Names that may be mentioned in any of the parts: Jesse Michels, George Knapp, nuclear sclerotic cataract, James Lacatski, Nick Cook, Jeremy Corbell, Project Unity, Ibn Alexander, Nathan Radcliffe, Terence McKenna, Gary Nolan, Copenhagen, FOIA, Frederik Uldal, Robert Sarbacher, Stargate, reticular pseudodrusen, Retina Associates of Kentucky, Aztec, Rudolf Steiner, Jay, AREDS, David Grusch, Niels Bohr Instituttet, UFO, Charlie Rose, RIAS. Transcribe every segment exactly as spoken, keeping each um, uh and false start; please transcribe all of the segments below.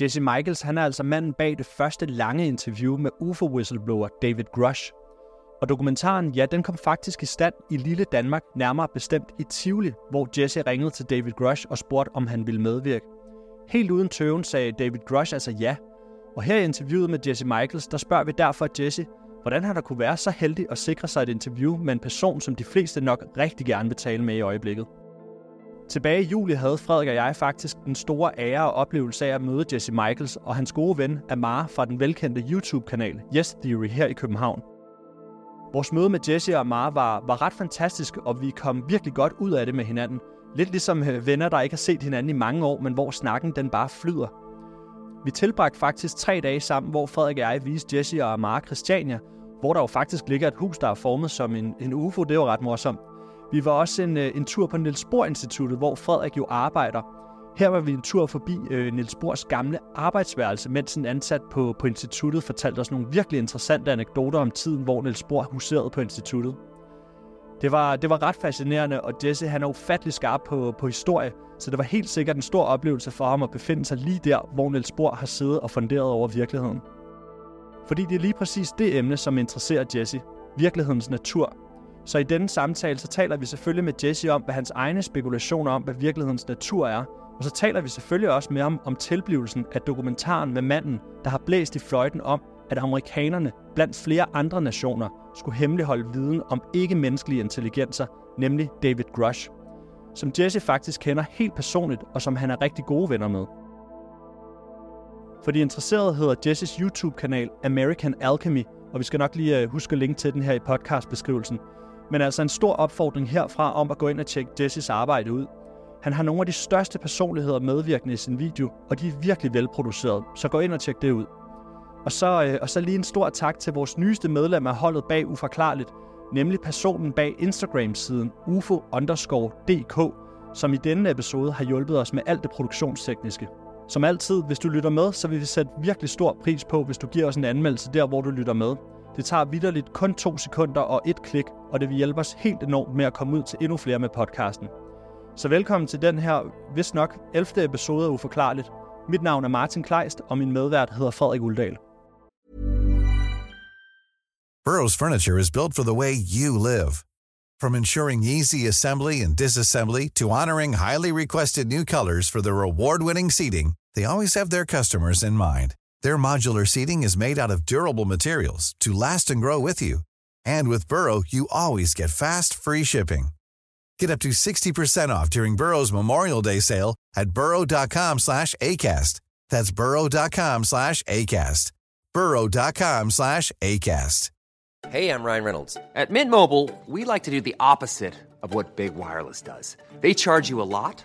Jesse Michels, han er altså manden bag det første lange interview med U F O-whistleblower David Grusch. Og dokumentaren, ja, den kom faktisk i stand i lille Danmark, nærmere bestemt i Tivoli, hvor Jesse ringede til David Grusch og spurgte, om han ville medvirke. Helt uden tøven sagde David Grusch altså ja. Og her i interviewet med Jesse Michels, der spørger vi derfor Jesse, hvordan han der kunne være så heldig at sikre sig et interview med en person, som de fleste nok rigtig gerne vil tale med i øjeblikket. Tilbage i juli havde Frederik og jeg faktisk den store ære og oplevelse af at møde Jesse Michels og hans gode ven Amar fra den velkendte YouTube-kanal Yes Theory her i København. Vores møde med Jesse og Amar var, var ret fantastisk, og vi kom virkelig godt ud af det med hinanden. Lidt ligesom venner, der ikke har set hinanden i mange år, men hvor snakken den bare flyder. Vi tilbragte faktisk tre dage sammen, hvor Frederik og jeg viste Jesse og Amar Christiania, hvor der jo faktisk ligger et hus, der er formet som en, en U F O. Det var ret morsomt. Vi var også en, en tur på Niels Bohr Instituttet, hvor Frederik jo arbejder. Her var vi en tur forbi øh, Niels Bohrs gamle arbejdsværelse, mens en ansat på, på instituttet fortalte os nogle virkelig interessante anekdoter om tiden, hvor Niels Bohr huserede på instituttet. Det var, det var ret fascinerende, og Jesse han er ufattelig skarp på, på historie, så det var helt sikkert en stor oplevelse for ham at befinde sig lige der, hvor Niels Bohr har siddet og funderet over virkeligheden. Fordi det er lige præcis det emne, som interesserer Jesse, virkelighedens natur. Så i denne samtale, så taler vi selvfølgelig med Jesse om, hvad hans egne spekulationer om, hvad virkelighedens natur er, og så taler vi selvfølgelig også med ham om tilblivelsen af dokumentaren med manden, der har blæst i fløjten om, at amerikanerne blandt flere andre nationer skulle hemmeligholde viden om ikke-menneskelige intelligenser, nemlig David Grusch, som Jesse faktisk kender helt personligt, og som han er rigtig gode venner med. For de interesserede hedder Jesses YouTube-kanal American Alchemy, og vi skal nok lige huske at linke til den her i podcastbeskrivelsen. Men altså en stor opfordring herfra om at gå ind og tjekke Jesses arbejde ud. Han har nogle af de største personligheder medvirkende i sin video, og de er virkelig velproduceret, så gå ind og tjek det ud. Og så, og så lige en stor tak til vores nyeste medlem af holdet bag Uforklarligt, nemlig personen bag Instagram-siden U F O underscore D K, som i denne episode har hjulpet os med alt det produktionstekniske. Som altid, hvis du lytter med, så vil vi sætte virkelig stor pris på, hvis du giver os en anmeldelse der, hvor du lytter med. Det tager vitterligt kun to sekunder og et klik, og det vil hjælpe os helt enormt med at komme ud til endnu flere med podcasten. Så velkommen til den her, vist nok, ellevte episode af Uforklarligt. Mit navn er Martin Kleist, og min medvært hedder Frederik Uldal. Burrow's furniture is built for the way you live. From ensuring easy assembly and disassembly to honoring highly requested new colors for their award-winning seating, they always have their customers in mind. Their modular seating is made out of durable materials to last and grow with you. And with Burrow, you always get fast, free shipping. Get up to sixty percent off during Burrow's Memorial Day sale at burrow.com slash ACAST. That's burrow.com slash ACAST. burrow.com slash ACAST. Hey, I'm Ryan Reynolds. At Mint Mobile, we like to do the opposite of what Big Wireless does. They charge you a lot.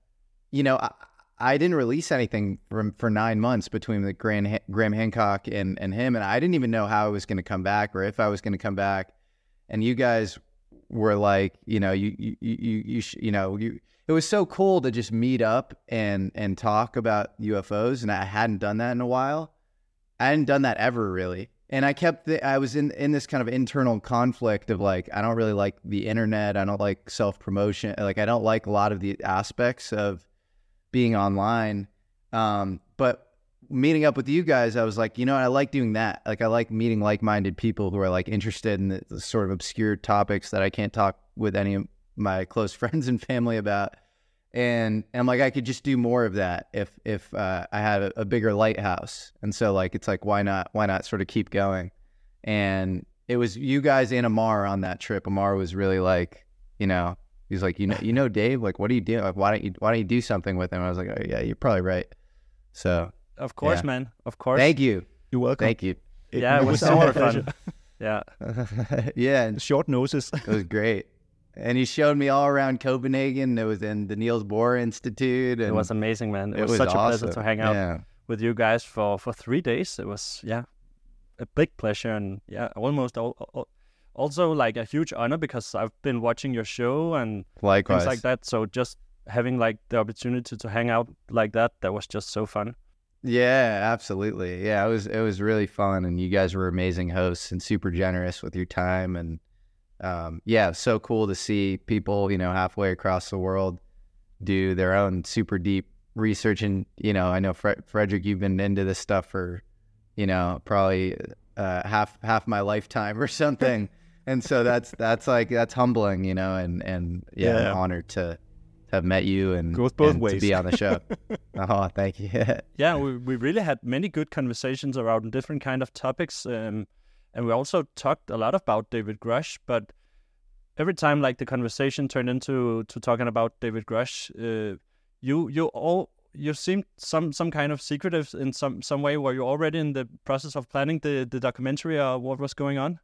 you know, I, I didn't release anything for, for nine months between the Graham, Graham Hancock and, and him. And I didn't even know how I was going to come back or if I was going to come back. And you guys were like, you know, you, you, you, you, you know, you, it was so cool to just meet up and, and talk about U F Os. And I hadn't done that in a while. I hadn't done that ever really. And I kept, the, I was in, in this kind of internal conflict of like, I don't really like the internet. I don't like self-promotion. Like, I don't like a lot of the aspects of being online. Um, but meeting up with you guys, I was like, you know, I like doing that. Like, I like meeting like-minded people who are like interested in the, the sort of obscure topics that I can't talk with any of my close friends and family about. And, and I'm like, I could just do more of that if, if, uh, I had a, a bigger lighthouse. And so like, it's like, why not, why not sort of keep going? And it was you guys and Amar on that trip. Amar was really like, you know, he's like, you know, you know, Dave, like, what do you do? Like, why don't you, why don't you do something with him? I was like, oh, yeah, you're probably right. So of course, yeah. man, of course. Thank you. You're welcome. Thank you. It, yeah. It was so much fun. Yeah. Yeah. And short notice. It was great. And he showed me all around Copenhagen. It was in the Niels Bohr Institute. And it was amazing, man. It, it was, was such awesome. a pleasure to hang out. Yeah. with you guys for, for three days. It was, yeah, a big pleasure, and yeah, almost all, all, also like a huge honor, because I've been watching your show and Likewise. Things like that. So just having like the opportunity to hang out like that, that was just so fun. Yeah, absolutely. Yeah, it was it was really fun, and you guys were amazing hosts and super generous with your time, and um, yeah, so cool to see people, you know, halfway across the world do their own super deep research. And you know, I know Fre- Frederick, you've been into this stuff for, you know, probably uh, half half my lifetime or something, and so that's that's like that's humbling, you know, and and yeah, yeah. I'm honored to. Have met you and, Goes both and ways. To be on the show. Oh, thank you. Yeah, we we really had many good conversations around different kind of topics, um, and we also talked a lot about David Grusch. But every time, like the conversation turned into to talking about David Grusch, uh, you you all you seemed some some kind of secretive in some some way. Were you already in the process of planning the the documentary or what was going on?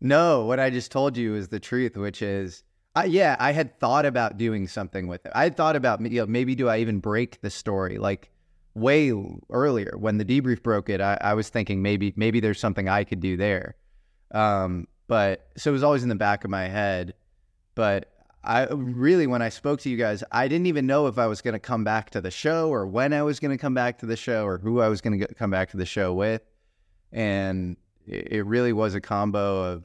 No, what I just told you is the truth, which is. Uh, yeah, I had thought about doing something with it. I had thought about, you know, maybe do I even break the story? Like way earlier when the debrief broke it, I, I was thinking maybe maybe there's something I could do there. Um, but so it was always in the back of my head. But I really, when I spoke to you guys, I didn't even know if I was going to come back to the show or when I was going to come back to the show or who I was going to come back to the show with. And it, it really was a combo of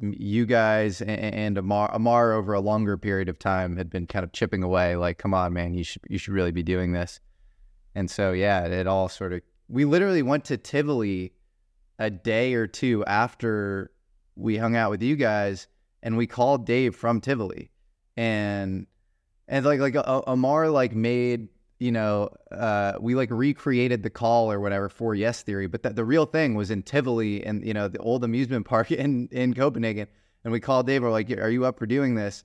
you guys and, and Amar, Amar over a longer period of time had been kind of chipping away, like, come on, man, you should you should really be doing this. And so, yeah, it all sort of, we literally went to Tivoli a day or two after we hung out with you guys, and we called Dave from Tivoli. And, and like, like Amar, like, made, you know, uh, we, like, recreated the call or whatever for Yes Theory, but th- the real thing was in Tivoli and, you know, the old amusement park in, in Copenhagen. And we called Dave, we're like, are you up for doing this?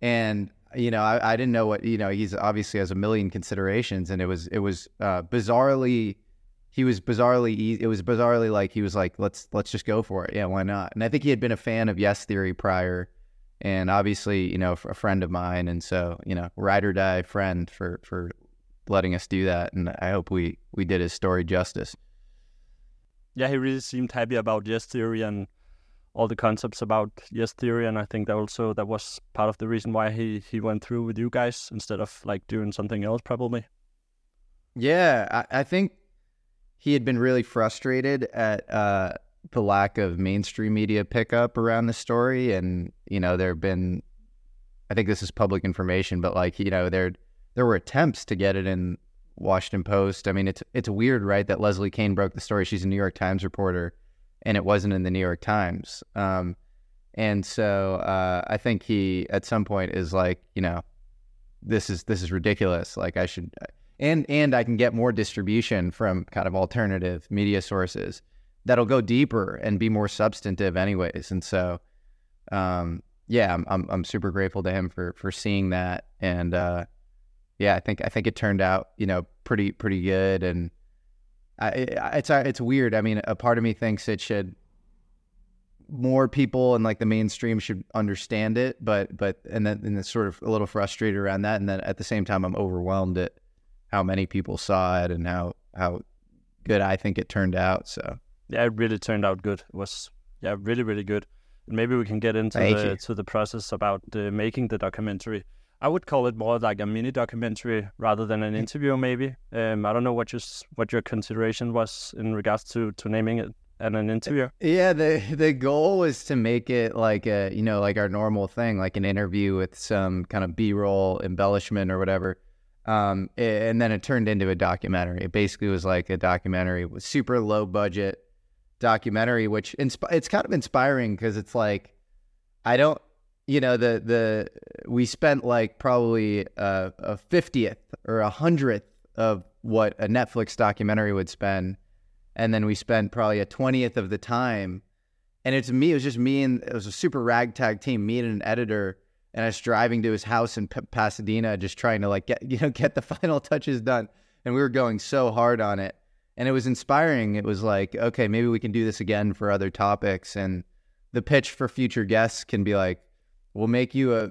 And, you know, I, I didn't know what, you know, he's obviously has a million considerations, and it was, it was uh, bizarrely, he was bizarrely, e- it was bizarrely like, he was like, let's, let's just go for it. Yeah, why not? And I think he had been a fan of Yes Theory prior. And obviously, you know, a friend of mine. And so, you know, ride or die friend for, for, letting us do that, and I hope we we did his story justice. Yeah, he really seemed happy about Yes Theory and all the concepts about Yes Theory, and I think that also that was part of the reason why he he went through with you guys instead of like doing something else probably. Yeah, I, I think he had been really frustrated at uh the lack of mainstream media pickup around the story, and you know there have been, I think this is public information, but like you know there. There were attempts to get it in Washington Post. I mean, it's it's weird, right, that Leslie Kane broke the story. She's a New York Times reporter, and it wasn't in the New York Times. Um, and so uh, I think he, at some point, is like, you know, this is this is ridiculous. Like, I should, and and I can get more distribution from kind of alternative media sources that'll go deeper and be more substantive, anyways. And so, um, yeah, I'm, I'm I'm super grateful to him for for seeing that and. Uh, Yeah, I think I think it turned out, you know, pretty pretty good, and I, it's it's weird. I mean, a part of me thinks it should more people and like the mainstream should understand it, but but and then and it's sort of a little frustrated around that, and then at the same time, I'm overwhelmed at how many people saw it and how how good I think it turned out. So yeah, it really turned out good. It was yeah, really really good. And maybe we can get into Thank the you. to the process about uh, making the documentary. I would call it more like a mini documentary rather than an interview, maybe. Um, I don't know what your what your consideration was in regards to, to naming it an, an interview. Yeah, the the goal was to make it like a you know like our normal thing, like an interview with some kind of B-roll embellishment or whatever. Um, and then it turned into a documentary. It basically was like a documentary, with super low budget documentary, which insp- it's kind of inspiring because it's like I don't. You know, the, the, we spent like probably a, a fiftieth or a hundredth of what a Netflix documentary would spend. And then we spent probably a twentieth of the time. And it's me, it was just me and it was a super ragtag team, me and an editor. And I was driving to his house in P- Pasadena, just trying to like get, you know, get the final touches done. And we were going so hard on it. And it was inspiring. It was like, okay, maybe we can do this again for other topics. And the pitch for future guests can be like, we'll make you a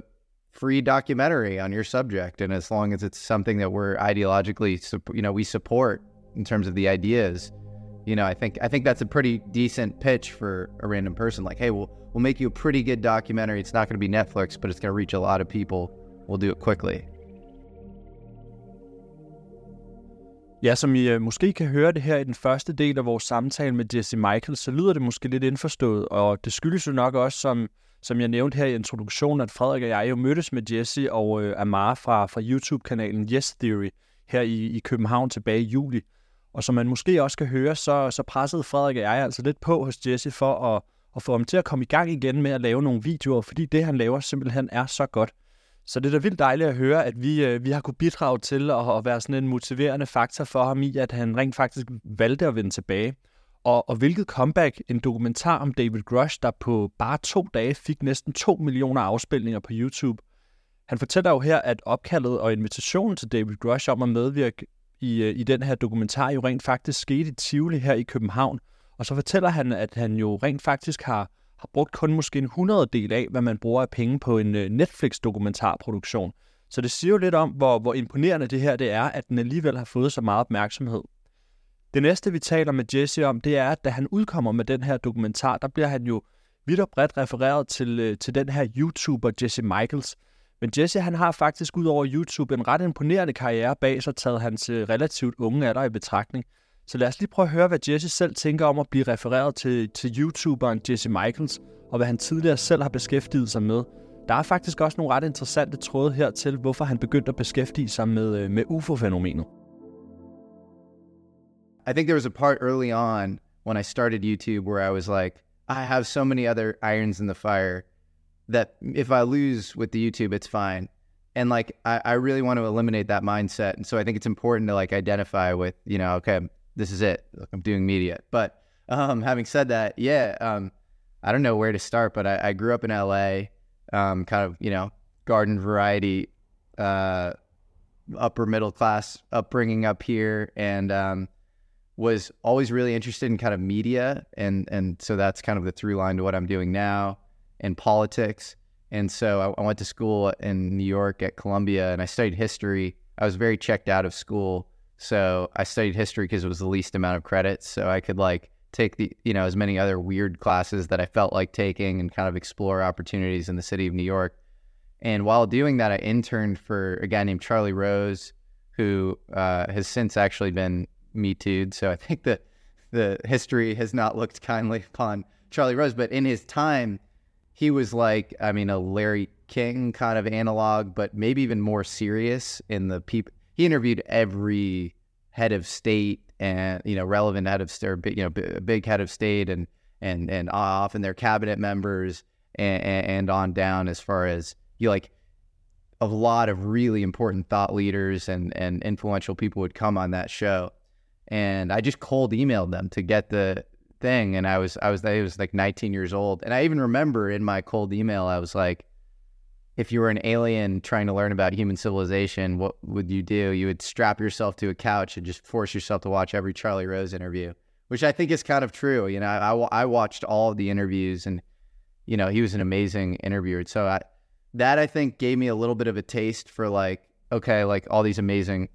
free documentary on your subject, and as long as it's something that we're ideologically, you know, we support, in terms of the ideas, you know, I think I think that's a pretty decent pitch for a random person. Like, hey, we'll we'll make you a pretty good documentary. It's not going to be Netflix, but it's going to reach a lot of people. We'll do it quickly. Ja, som I uh, måske kan høre det her i den første del af vores samtale med Jesse Michels, så lyder det måske lidt indforstået, og det skyldes jo nok også, som, som jeg nævnte her i introduktionen, at Frederik og jeg jo mødtes med Jesse og uh, Amar fra, fra YouTube-kanalen Yes Theory her i, i København tilbage i juli. Og som man måske også kan høre, så, så pressede Frederik og jeg altså lidt på hos Jesse for at, at få ham til at komme i gang igen med at lave nogle videoer, fordi det, han laver, simpelthen er så godt. Så det er da vildt dejligt at høre, at vi, vi har kunnet bidrage til at, at være sådan en motiverende faktor for ham i, at han rent faktisk valgte at vende tilbage. Og, og hvilket comeback, en dokumentar om David Grusch, der på bare to dage fik næsten to millioner afspilninger på YouTube. Han fortæller jo her, at opkaldet og invitationen til David Grusch om at medvirke i, i den her dokumentar jo rent faktisk skete i Tivoli her i København. Og så fortæller han, at han jo rent faktisk har... har brugt kun måske en hundrededel af, hvad man bruger af penge på en Netflix-dokumentarproduktion. Så det siger jo lidt om, hvor, hvor imponerende det her det er, at den alligevel har fået så meget opmærksomhed. Det næste, vi taler med Jesse om, det er, at da han udkommer med den her dokumentar, der bliver han jo vidt og bredt refereret til, til den her YouTuber Jesse Michels. Men Jesse, han har faktisk ud over YouTube en ret imponerende karriere bag sig, taget hans relativt unge alder i betragtning. Så lad os lige prøve at høre, hvad Jesse selv tænker om at blive refereret til, til YouTuberen Jesse Michels, og hvad han tidligere selv har beskæftiget sig med. Der er faktisk også nogle ret interessante tråde her til, hvorfor han begyndte at beskæftige sig med, med U F O-fænomenet. I think there was a part early on when I started YouTube where I was like, I have so many other irons in the fire that if I lose with the YouTube, it's fine. And like, I, I really want to eliminate that mindset. And so I think it's important to like identify with, you know, okay, this is it. Look, I'm doing media. But um, having said that, yeah, um, I don't know where to start, but I, I grew up in L A, um, kind of, you know, garden variety, uh, upper middle class upbringing up here, and um, was always really interested in kind of media. And, and so that's kind of the through line to what I'm doing now, and politics. And so I, I went to school in New York at Columbia, and I studied history. I was very checked out of school. So I studied history because it was the least amount of credits. So I could like take the, you know, as many other weird classes that I felt like taking and kind of explore opportunities in the city of New York. And while doing that, I interned for a guy named Charlie Rose, who uh, has since actually been Me Too'd. So I think that the history has not looked kindly upon Charlie Rose, but in his time, he was like, I mean, a Larry King kind of analog, but maybe even more serious in the people. He interviewed every head of state and, you know, relevant head of state, you know, b- big head of state and, and, and often their cabinet members and, and on down, as far as you like a lot of really important thought leaders and, and influential people would come on that show. And I just cold emailed them to get the thing. And I was, I was, I was like nineteen years old. And I even remember in my cold email, I was like, if you were an alien trying to learn about human civilization, what would you do? You would strap yourself to a couch and just force yourself to watch every Charlie Rose interview, which I think is kind of true. You know, I, I watched all of the interviews, and, you know, he was an amazing interviewer. So I, that I think gave me a little bit of a taste for like, okay, like all these amazing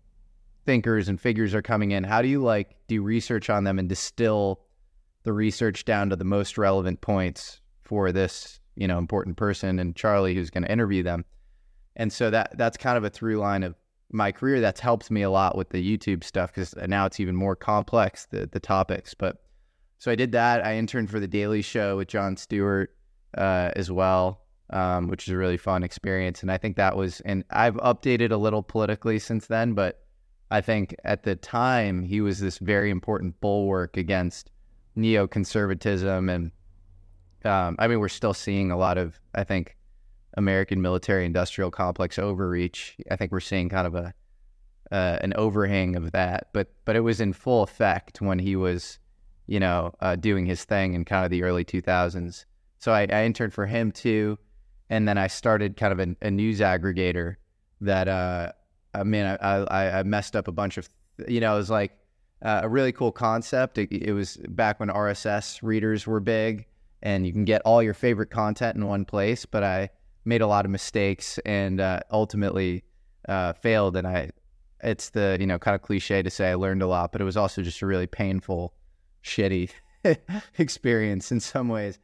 thinkers and figures are coming in. How do you like do research on them and distill the research down to the most relevant points for this, you know, important person and Charlie who's going to interview them. And so that that's kind of a through line of my career that's helped me a lot with the YouTube stuff, because now it's even more complex, the the topics. But so I did that. I interned for The Daily Show with Jon Stewart uh, as well, um, which is a really fun experience. And I think that was, and I've updated a little politically since then, but I think at the time he was this very important bulwark against neoconservatism and Um, I mean, we're still seeing a lot of, I think, American military-industrial complex overreach. I think we're seeing kind of a uh, an overhang of that, but but it was in full effect when he was, you know, uh, doing his thing in kind of the early two thousands. So I, I interned for him too, and then I started kind of a, a news aggregator that, uh, I mean, I, I I messed up a bunch of, you know, it was like uh, a really cool concept. It, it was back when R S S readers were big. And you can get all your favorite content in one place, but I made a lot of mistakes and uh, ultimately uh, failed. And I it's the, you know, kind of cliche to say I learned a lot, but it was also just a really painful, shitty experience in some ways.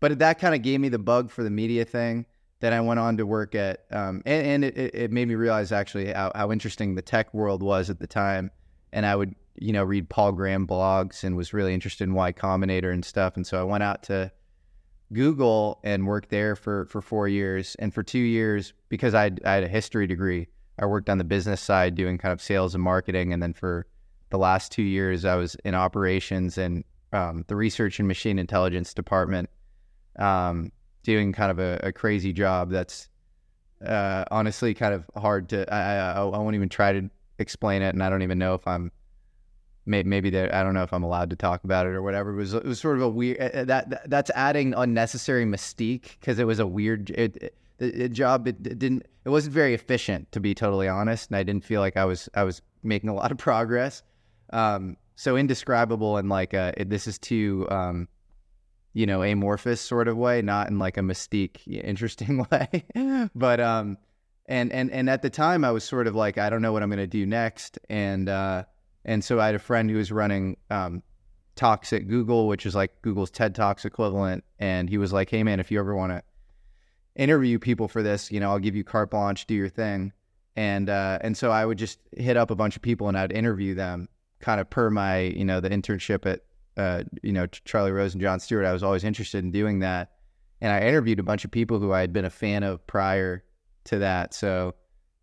But that kind of gave me the bug for the media thing that I went on to work at. Um, and and it, it made me realize actually how, how interesting the tech world was at the time. And I would, you know, read Paul Graham blogs and was really interested in Y Combinator and stuff. And so I went out to Google and worked there for, for four years. And for two years, because I I had a history degree, I worked on the business side doing kind of sales and marketing. And then for the last two years, I was in operations and um, the research and machine intelligence department, um, doing kind of a, a crazy job that's uh, honestly kind of hard to, I, I, I won't even try to explain it. And I don't even know if I'm, maybe that I don't know if I'm allowed to talk about it or whatever. It was, it was sort of a weird, that, that that's adding unnecessary mystique because it was a weird it, it, it job. It, it didn't, it wasn't very efficient, to be totally honest. And I didn't feel like I was, I was making a lot of progress. Um, so indescribable and like, uh, this is too, um, you know, amorphous sort of way, not in like a mystique, interesting way, but, um, and, and, and at the time I was sort of like, I don't know what I'm going to do next. And, uh, And so I had a friend who was running um, Talks at Google, which is like Google's TED Talks equivalent. And he was like, hey, man, if you ever want to interview people for this, you know, I'll give you carte blanche, do your thing. And uh, and so I would just hit up a bunch of people and I'd interview them kind of per my, you know, the internship at, uh, you know, Charlie Rose and Jon Stewart. I was always interested in doing that. And I interviewed a bunch of people who I had been a fan of prior to that. So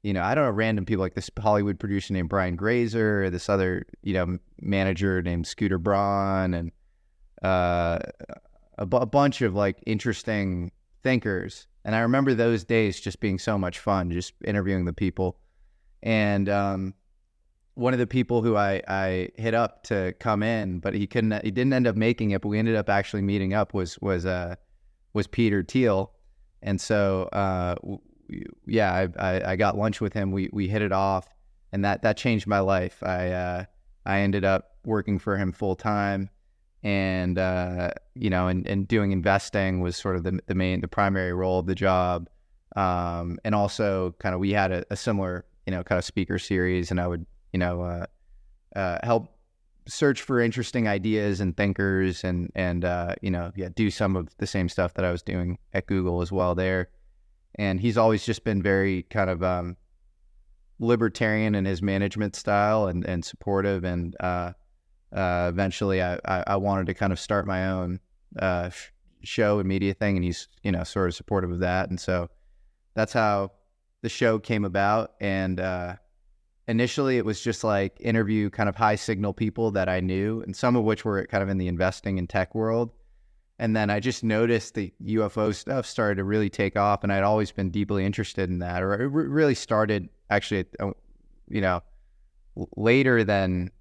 you know, I don't know, random people like this Hollywood producer named Brian Grazer, or this other, you know, manager named Scooter Braun, and uh, a, b- a bunch of like interesting thinkers. And I remember those days just being so much fun, just interviewing the people. And um, one of the people who I, I hit up to come in, but he couldn't, he didn't end up making it, but we ended up actually meeting up was, was, uh, was Peter Thiel. And so, uh, w- yeah, I, I, I got lunch with him. We, we hit it off, and that, that changed my life. I, uh, I ended up working for him full time, and, uh, you know, and, and doing investing was sort of the, the main, the primary role of the job. Um, and also kind of, we had a, a similar, you know, kind of speaker series, and I would, you know, uh, uh, help search for interesting ideas and thinkers and, and, uh, you know, yeah, do some of the same stuff that I was doing at Google as well there. And he's always just been very kind of um, libertarian in his management style and, and supportive. And uh, uh, eventually I, I wanted to kind of start my own uh, show and media thing. And he's, you know, sort of supportive of that. And so that's how the show came about. And uh, initially it was just like interview kind of high signal people that I knew, and some of which were kind of in the investing and tech world. And then I just noticed the U F O stuff started to really take off, and I'd always been deeply interested in that. Or it really started actually, you know, later than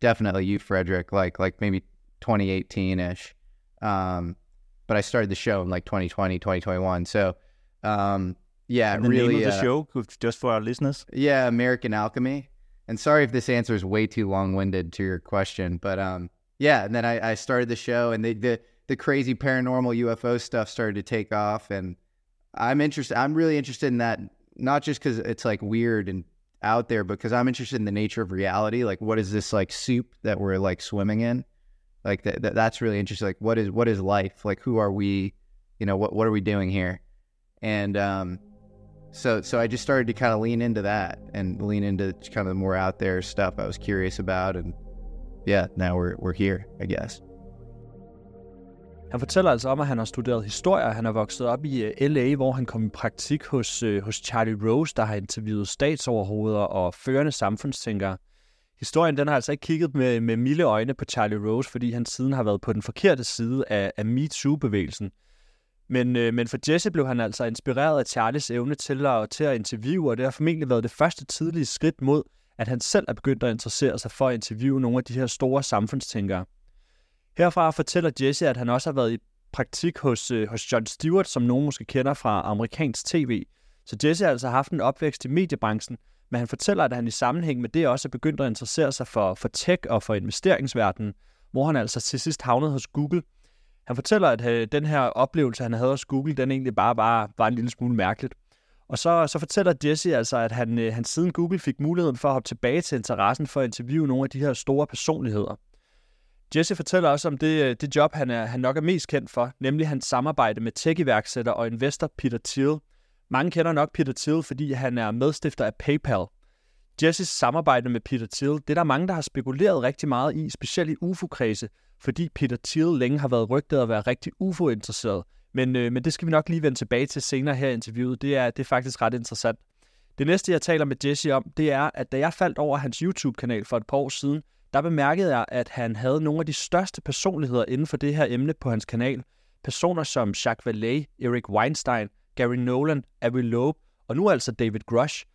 definitely you, Frederick, like like maybe twenty eighteen ish. Um, but I started the show in like twenty twenty, twenty twenty-one. So, um, yeah, and the really. Name of the uh, show, just for our listeners? Yeah, American Alchemy. And sorry if this answer is way too long-winded to your question, but um, yeah. And then I, I started the show, and they the. The crazy paranormal U F O stuff started to take off, and I'm interested. I'm really interested in that, not just because it's like weird and out there, but because I'm interested in the nature of reality. Like, what is this like soup that we're like swimming in? Like that. Th- that's really interesting. Like, what is what is life? Like, who are we? You know, what what are we doing here? And um, so so I just started to kind of lean into that and lean into kind of the more out there stuff I was curious about, and yeah, now we're we're here, I guess. Han fortæller altså om, at han har studeret historie, og han er vokset op i L A, hvor han kom i praktik hos, hos Charlie Rose, der har interviewet statsoverhoveder og førende samfundstænkere. Historien den har altså ikke kigget med, med milde øjne på Charlie Rose, fordi han siden har været på den forkerte side af, af MeToo-bevægelsen. Men, øh, men for Jesse blev han altså inspireret af Charlies evne til at, til at interviewe, og det har formentlig været det første tidlige skridt mod, at han selv er begyndt at interessere sig for at interviewe nogle af de her store samfundstænkere. Herfra fortæller Jesse, at han også har været i praktik hos, øh, hos Jon Stewart, som nogen måske kender fra amerikansk tv. Så Jesse har altså haft en opvækst i mediebranchen, men han fortæller, at han i sammenhæng med det også er begyndt at interessere sig for, for tech og for investeringsverdenen, hvor han altså til sidst havnede hos Google. Han fortæller, at øh, den her oplevelse, han havde hos Google, den egentlig bare, bare var en lille smule mærkeligt. Og så, så fortæller Jesse altså, at han, han siden Google fik muligheden for at hoppe tilbage til interessen for at interviewe nogle af de her store personligheder. Jesse fortæller også om det, det job, han, er, han nok er mest kendt for, nemlig hans samarbejde med tech-iværksætter og investor Peter Thiel. Mange kender nok Peter Thiel, fordi han er medstifter af PayPal. Jesses samarbejde med Peter Thiel, det er der mange, der har spekuleret rigtig meget i, specielt i U F O-kredse, fordi Peter Thiel længe har været rygtet at være rigtig U F O-interesseret. Men, øh, men det skal vi nok lige vende tilbage til senere her i interviewet. Det er, det er faktisk ret interessant. Det næste, jeg taler med Jesse om, det er, at da jeg faldt over hans YouTube-kanal for et par år siden, der bemærkede jeg, at han havde nogle af de største personligheder inden for det her emne på hans kanal. Personer som Jacques Vallée, Eric Weinstein, Gary Nolan, Avril Lavigne og nu altså David Grusch.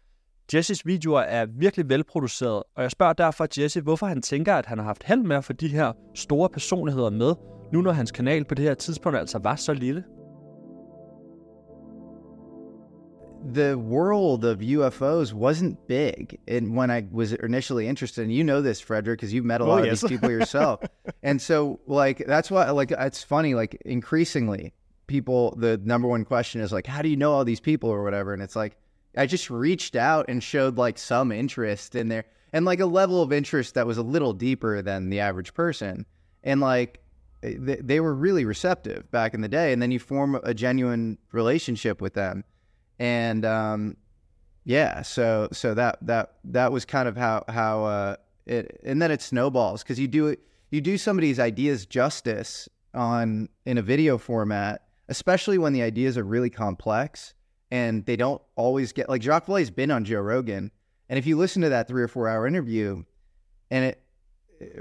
Jesses videoer er virkelig velproduceret, og jeg spørger derfor Jesse, hvorfor han tænker, at han har haft held med at få de her store personligheder med, nu når hans kanal på det her tidspunkt altså var så lille. The world of U F Os wasn't big, and when I was initially interested, and you know this, Frederick, because you've met a lot oh, yes. of these people yourself, and so like that's why like it's funny like increasingly people the number one question is like how do you know all these people or whatever, and it's like I just reached out and showed like some interest in there and like a level of interest that was a little deeper than the average person, and like th- they were really receptive back in the day, and then you form a genuine relationship with them. And um, yeah, so so that that that was kind of how how uh, it, and then it snowballs because you do it, you do somebody's ideas justice on in a video format, especially when the ideas are really complex and they don't always get like Jacques Vallée's been on Joe Rogan, and if you listen to that three or four hour interview, and it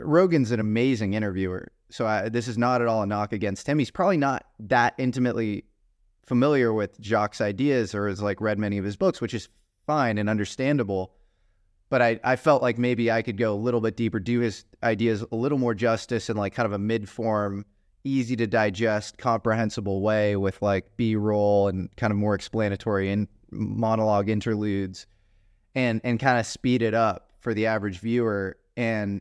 Rogan's an amazing interviewer, so I, this is not at all a knock against him. He's probably not that intimately familiar with Jacques' ideas or has like read many of his books, which is fine and understandable. But I, I felt like maybe I could go a little bit deeper, do his ideas a little more justice in like kind of a mid-form, easy to digest, comprehensible way with like B-roll and kind of more explanatory and monologue interludes and, and kind of speed it up for the average viewer. And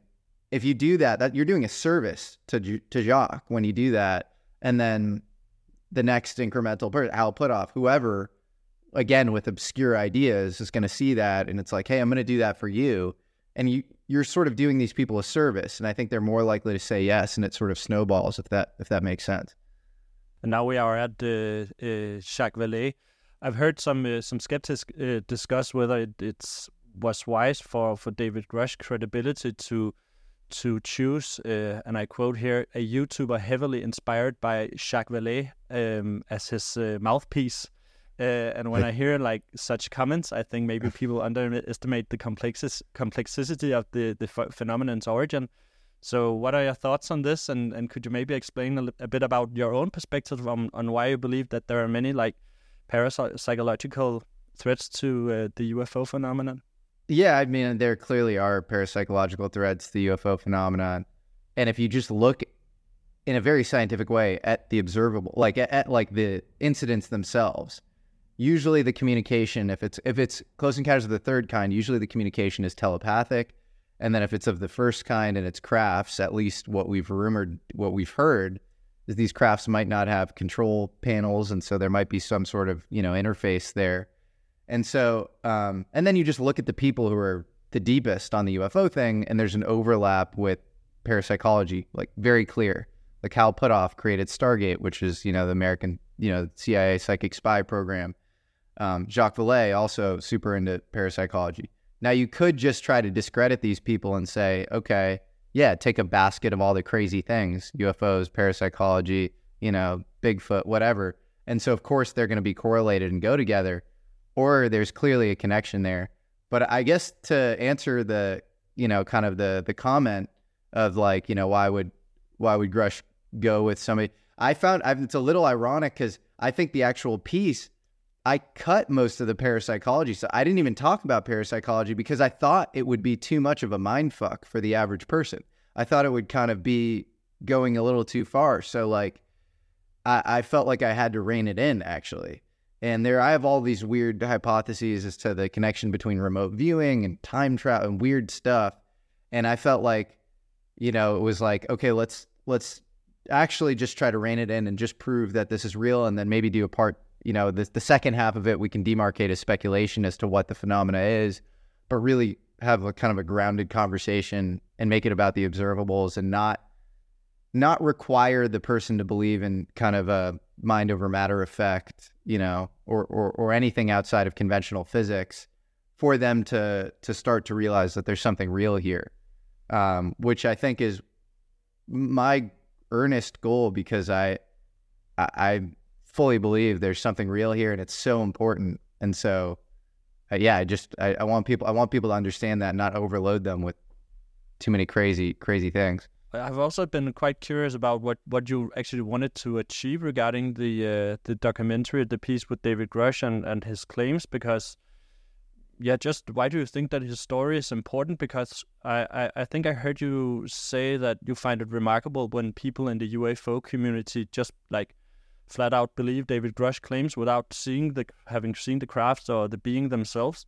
if you do that, that you're doing a service to, to Jacques when you do that. And then the next incremental person, Al Putoff, whoever, again, with obscure ideas is going to see that. And it's like, hey, I'm going to do that for you. And you, you're sort of doing these people a service. And I think they're more likely to say yes. And it sort of snowballs, if that if that makes sense. And now we are at uh, uh, Jacques Vallée. I've heard some uh, some skeptics uh, discuss whether it it's, was wise for, for David Grusch credibility to to choose, uh, and I quote here, a YouTuber heavily inspired by Jacques Vallée um, as his uh, mouthpiece. Uh, and when I hear like such comments, I think maybe people underestimate the complexes- complexity of the, the ph- phenomenon's origin. So what are your thoughts on this? And, and could you maybe explain a, li- a bit about your own perspective on, on why you believe that there are many like parapsychological threats to uh, the U F O phenomenon? Yeah, I mean, there clearly are parapsychological threads to the U F O phenomenon. And if you just look in a very scientific way at the observable, like at, at like the incidents themselves, usually the communication, if it's if it's close encounters of the third kind, usually the communication is telepathic. And then if it's of the first kind and it's crafts, at least what we've rumored, what we've heard, is these crafts might not have control panels. And so there might be some sort of, you know, interface there. And so, um, and then you just look at the people who are the deepest on the U F O thing, and there's an overlap with parapsychology, like very clear. Like Hal Putoff created Stargate, which is, you know, the American, you know, C I A psychic spy program. Um, Jacques Vallée also super into parapsychology. Now you could just try to discredit these people and say, okay, yeah, take a basket of all the crazy things, U F Os, parapsychology, you know, Bigfoot, whatever. And so of course they're going to be correlated and go together. Or there's clearly a connection there. But I guess to answer the, you know, kind of the the comment of like, you know, why would why would Grusch go with somebody? I found I've, it's a little ironic because I think the actual piece, I cut most of the parapsychology. So I didn't even talk about parapsychology because I thought it would be too much of a mind fuck for the average person. I thought it would kind of be going a little too far. So like, I, I felt like I had to rein it in actually. And there, I have all these weird hypotheses as to the connection between remote viewing and time travel and weird stuff. And I felt like, you know, it was like, okay, let's let's actually just try to rein it in and just prove that this is real, and then maybe do a part you know, the, the second half of it we can demarcate as speculation as to what the phenomena is, but really have a kind of a grounded conversation and make it about the observables and not not require the person to believe in kind of a mind over matter effect, you know, or, or, or anything outside of conventional physics for them to, to start to realize that there's something real here, um, which I think is my earnest goal, because I, I, I fully believe there's something real here and it's so important. And so, uh, yeah, I just, I, I want people, I want people to understand that and not overload them with too many crazy, crazy things. I've also been quite curious about what, what you actually wanted to achieve regarding the uh, the documentary, the piece with David Grusch and, and his claims, because, yeah, just why do you think that his story is important? Because I, I, I think I heard you say that you find it remarkable when people in the U F O community just, like, flat out believe David Grusch claims without seeing the having seen the crafts or the being themselves.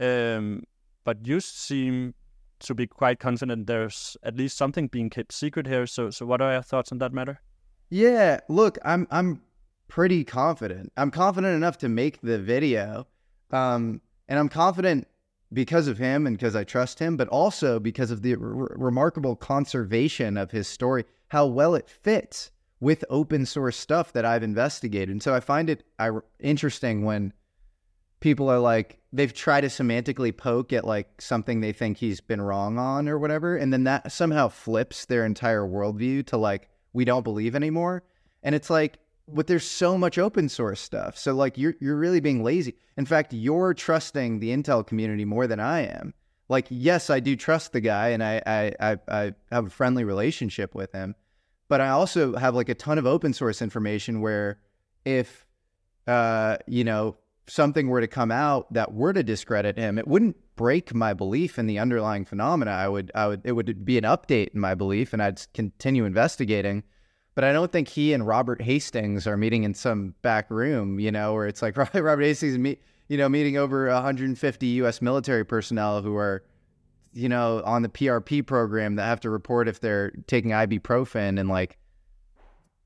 Um, but you seem to be quite confident there's at least something being kept secret here. So so what are your thoughts on that matter? Yeah, look, I'm I'm pretty confident. I'm confident enough to make the video. Um, and I'm confident because of him and because I trust him, but also because of the re- remarkable conservation of his story, how well it fits with open source stuff that I've investigated. And so I find it I, interesting when people are like, they've tried to semantically poke at like something they think he's been wrong on or whatever. And then that somehow flips their entire worldview to like, we don't believe anymore. And it's like, but there's so much open source stuff. So like, you're, you're really being lazy. In fact, you're trusting the Intel community more than I am. Like, yes, I do trust the guy and I, I, I, I have a friendly relationship with him, but I also have like a ton of open source information where if, uh, you know, something were to come out that were to discredit him, it wouldn't break my belief in the underlying phenomena. I would, I would, it would be an update in my belief, and I'd continue investigating. But I don't think he and Robert Hastings are meeting in some back room, you know, where it's like Robert Hastings, meet, you know, meeting over one hundred fifty U S military personnel who are, you know, on the P R P program that have to report if they're taking ibuprofen, and like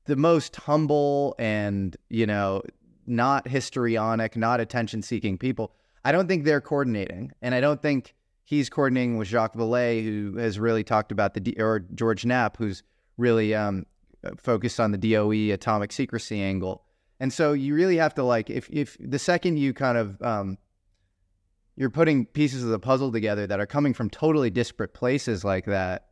the most humble and, you know, not histrionic, not attention-seeking people. I don't think they're coordinating, and I don't think he's coordinating with Jacques Vallée, who has really talked about the, D- or George Knapp, who's really um, focused on the D O E atomic secrecy angle. And so you really have to, like, if if the second you kind of, um, you're putting pieces of the puzzle together that are coming from totally disparate places like that,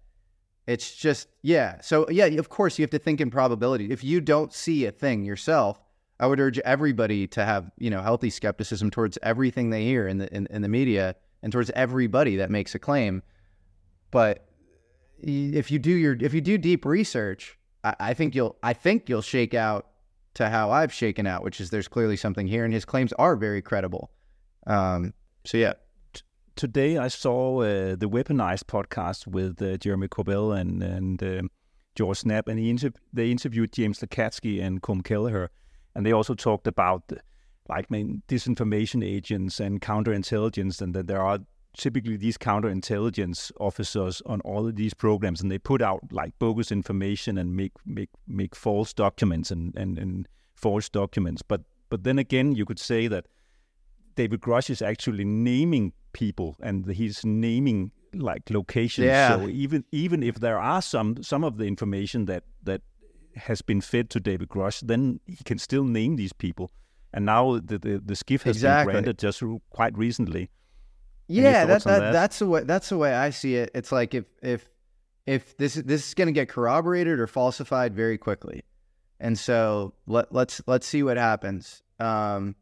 it's just, yeah. So, yeah, of course, you have to think in probability. If you don't see a thing yourself, I would urge everybody to have, you know, healthy skepticism towards everything they hear in the in, in the media and towards everybody that makes a claim. But if you do your if you do deep research, I, I think you'll I think you'll shake out to how I've shaken out, which is there's clearly something here, and his claims are very credible. Um, so yeah. Today I saw uh, the Weaponized podcast with uh, Jeremy Corbell and and uh, George Knapp, and he inter- they interviewed James Lacatski and Colm Kelleher. And they also talked about, like, man, disinformation agents and counterintelligence, and that there are typically these counterintelligence officers on all of these programs, and they put out like bogus information and make make make false documents and and, and false documents. But but then again, you could say that David Grusch is actually naming people, and he's naming like locations. Yeah. So even even if there are some some of the information that that. has been fed to David Grusch, then he can still name these people. And now the the, the skiff has exactly. been granted just quite recently. Yeah, that, that, that that's the way that's the way I see it. It's like if if if this this is going to get corroborated or falsified very quickly, and so let let's let's see what happens. Um,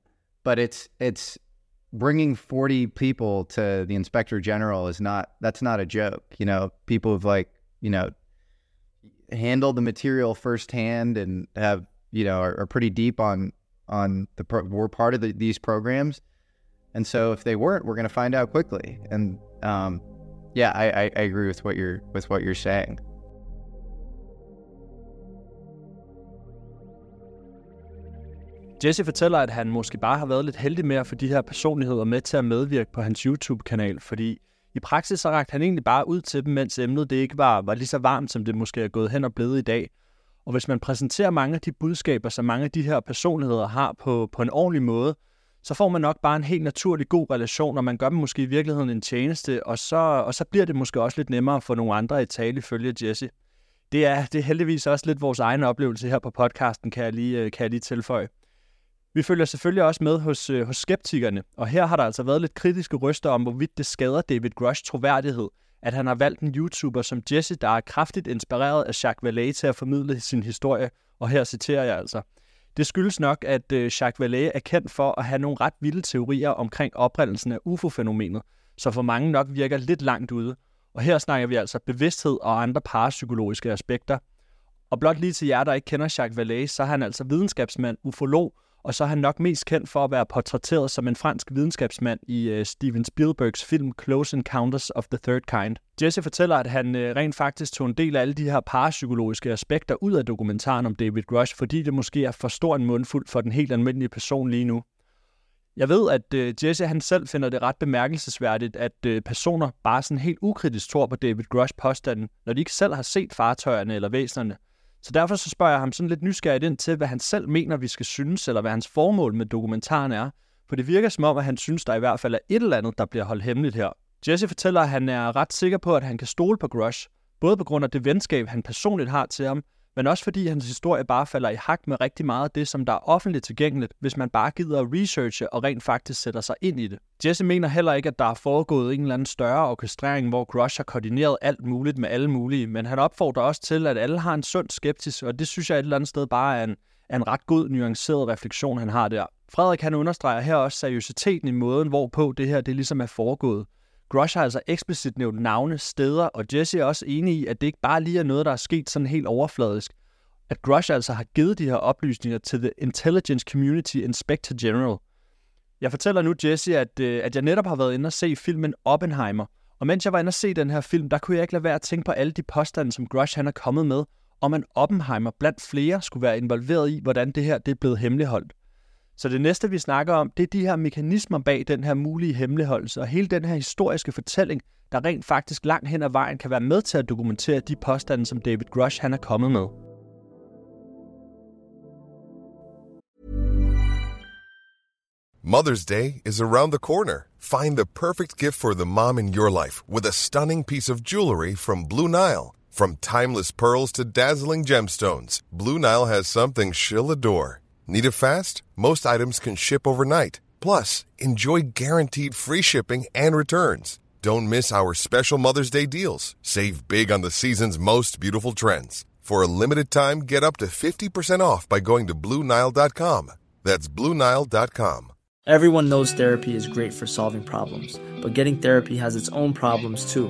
but it's it's bringing forty people to the Inspector General is not that's not a joke. You know, people have like you know. handle the material firsthand and have, you know, are, are pretty deep on, on the, pro- we're part of the, these programs. And so if they weren't, we're going to find out quickly. And, um, yeah, I, I, I agree with what you're, with what you're saying. Jesse fortæller, at han måske bare har været lidt heldig med at få de her personligheder med til at medvirke på hans YouTube-kanal, fordi i praksis så rakte han egentlig bare ud til dem, mens emnet det ikke var, var lige så varmt, som det måske er gået hen og blevet i dag. Og hvis man præsenterer mange af de budskaber, som mange af de her personligheder har på, på en ordentlig måde, så får man nok bare en helt naturlig god relation, og man gør dem måske i virkeligheden en tjeneste, og så, og så bliver det måske også lidt nemmere for nogle andre i tale, ifølge Jesse. Det er, det er heldigvis også lidt vores egen oplevelse her på podcasten, kan jeg lige, kan jeg lige tilføje. Vi følger selvfølgelig også med hos, hos skeptikerne, og her har der altså været lidt kritiske røster om, hvorvidt det skader David Gruschs troværdighed, at han har valgt en YouTuber som Jesse, der er kraftigt inspireret af Jacques Vallée til at formidle sin historie, og her citerer jeg altså. Det skyldes nok, at Jacques Vallée er kendt for at have nogle ret vilde teorier omkring oprindelsen af U F O-fænomenet, så for mange nok virker lidt langt ude. Og her snakker vi altså bevidsthed og andre parapsykologiske aspekter. Og blot lige til jer, der ikke kender Jacques Vallée, så er han altså videnskabsmand, ufolog, og så er han nok mest kendt for at være portrætteret som en fransk videnskabsmand i uh, Steven Spielbergs film Close Encounters of the Third Kind. Jesse fortæller, at han uh, rent faktisk tog en del af alle de her parapsykologiske aspekter ud af dokumentaren om David Grusch, fordi det måske er for stor en mundfuld for den helt almindelige person lige nu. Jeg ved, at uh, Jesse han selv finder det ret bemærkelsesværdigt, at uh, personer bare sådan helt ukritisk tror på David Grusch påstanden, når de ikke selv har set fartøjerne eller væsenerne. Så derfor så spørger jeg ham sådan lidt nysgerrigt ind til, hvad han selv mener, vi skal synes, eller hvad hans formål med dokumentaren er. For det virker som om, at han synes, der i hvert fald er et eller andet, der bliver holdt hemmeligt her. Jesse fortæller, at han er ret sikker på, at han kan stole på Grusch, både på grund af det venskab, han personligt har til ham, men også fordi hans historie bare falder i hak med rigtig meget af det, som der er offentligt tilgængeligt, hvis man bare gider at researche og rent faktisk sætter sig ind i det. Jesse mener heller ikke, at der er foregået en eller anden større orkestrering, hvor Grusch har koordineret alt muligt med alle mulige, men han opfordrer også til, at alle har en sund skeptisk, og det synes jeg et eller andet sted bare er en, er en ret god, nuanceret refleksion, han har der. Frederik han understreger her også seriøsiteten i måden, hvorpå det her det ligesom er foregået. Grusch har altså eksplicit nævnt navne, steder, og Jesse er også enig i, at det ikke bare lige er noget, der er sket sådan helt overfladisk. At Grusch altså har givet de her oplysninger til The Intelligence Community Inspector General. Jeg fortæller nu Jesse, at, at jeg netop har været inde og se filmen Oppenheimer, og mens jeg var inde og se den her film, der kunne jeg ikke lade være at tænke på alle de påstande, som Grusch han er kommet med, om at Oppenheimer blandt flere skulle være involveret i, hvordan det her det er blevet hemmeligholdt. Så det næste, vi snakker om, det er de her mekanismer bag den her mulige hemmeligholdelse, og hele den her historiske fortælling, der rent faktisk langt hen ad vejen kan være med til at dokumentere de påstande, som David Grusch han er kommet med. Mother's Day is around the corner. Find the perfect gift for the mom in your life with a stunning piece of jewelry from Blue Nile. From timeless pearls to dazzling gemstones, Blue Nile has something she'll adore. Need it fast? Most items can ship overnight. Plus, enjoy guaranteed free shipping and returns. Don't miss our special Mother's Day deals. Save big on the season's most beautiful trends. For a limited time, get up to fifty percent off by going to Blue Nile dot com. That's Blue Nile dot com. Everyone knows therapy is great for solving problems, but getting therapy has its own problems too,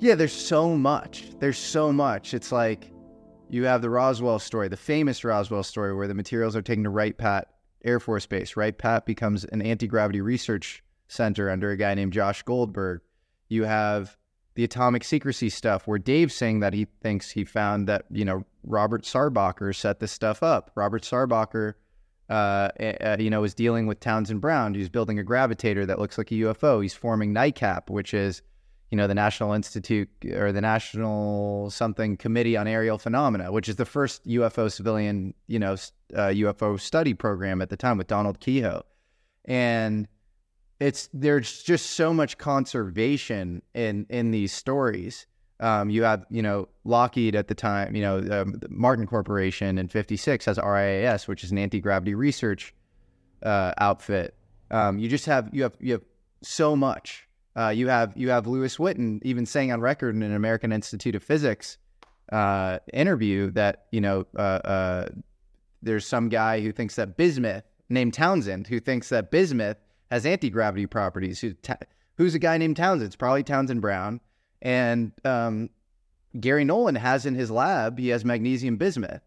Yeah, there's so much. There's so much. It's like you have the Roswell story, the famous Roswell story, where the materials are taken to Wright-Patt Air Force Base. Wright-Patt becomes an anti-gravity research center under a guy named Josh Goldberg. You have the atomic secrecy stuff, where Dave's saying that he thinks he found that, you know, Robert Sarbacher set this stuff up. Robert Sarbacher, uh, uh, you know, is dealing with Townsend Brown. He's building a gravitator that looks like a U F O. He's forming NICAP, which is, you know, the National Institute or the National something Committee on Aerial Phenomena, which is the first U F O civilian, you know, uh, U F O study program at the time with Donald Kehoe. And it's, there's just so much conservation in, in these stories. Um, you have, you know, Lockheed at the time, you know, um, the Martin Corporation in fifty-six has R I A S, which is an anti-gravity research, uh, outfit. Um, you just have, you have, you have so much. Uh, you have you have Lewis Whitten even saying on record in an American Institute of Physics uh, interview that, you know, uh, uh, there's some guy who thinks that bismuth, named Townsend, who thinks that bismuth has anti-gravity properties. Who ta- who's a guy named Townsend? It's probably Townsend Brown. And um, Gary Nolan has in his lab, he has magnesium bismuth.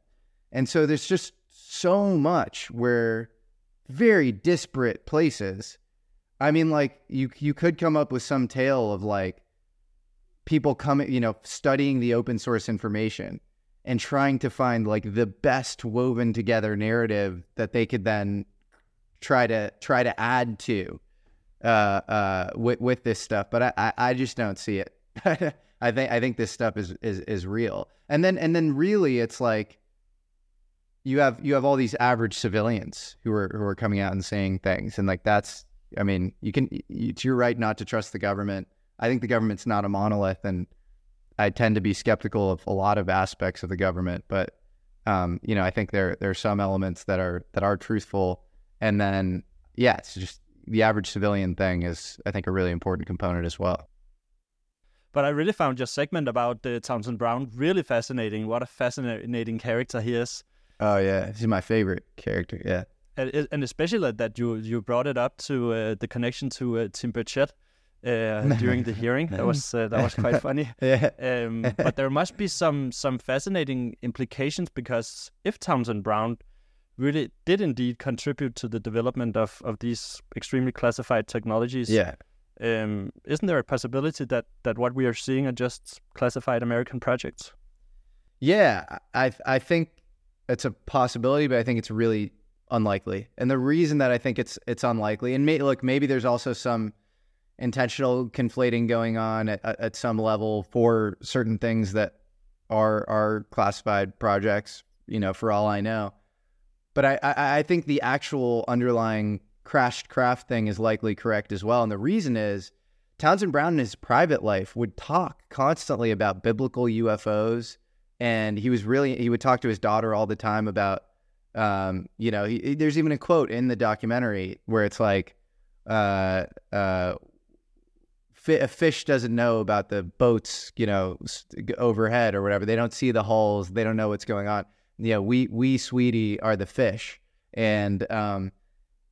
And so there's just so much where very disparate places. I mean, like, you you could come up with some tale of, like, people coming, you know, studying the open source information and trying to find, like, the best woven together narrative that they could then try to try to add to uh, uh, with, with this stuff. But I, I, I just don't see it. I think I think this stuff is, is is real. And then and then really, it's like you have you have all these average civilians who are who are coming out and saying things, and like that's. I mean, you can, it's your right not to trust the government. I think the government's not a monolith, and I tend to be skeptical of a lot of aspects of the government, but, um, you know, I think there, there are some elements that are, that are truthful. And then, yeah, it's just the average civilian thing is, I think, a really important component as well. But I really found your segment about uh, Townsend Brown really fascinating. What a fascinating character he is. Oh yeah. He's my favorite character. Yeah. And especially that you you brought it up to uh, the connection to uh, Tim Burchett uh, during the hearing. That was uh, that was quite funny. Yeah. Um, but there must be some some fascinating implications, because if Townsend Brown really did indeed contribute to the development of, of these extremely classified technologies, yeah. um, isn't there a possibility that, that what we are seeing are just classified American projects? Yeah, I I think it's a possibility, but I think it's really unlikely. And the reason that I think it's it's unlikely, and may, look, maybe there's also some intentional conflating going on at, at some level for certain things that are are classified projects, you know, for all I know. But I, I, I think the actual underlying crashed craft thing is likely correct as well. And the reason is Townsend Brown in his private life would talk constantly about biblical U F Os. And he was really, he would talk to his daughter all the time about Um, you know, he, he, there's even a quote in the documentary where it's like, uh, uh, fi- a fish doesn't know about the boats, you know, st- overhead or whatever. They don't see the hulls. They don't know what's going on. You know, we, we, sweetie, are the fish. And, um,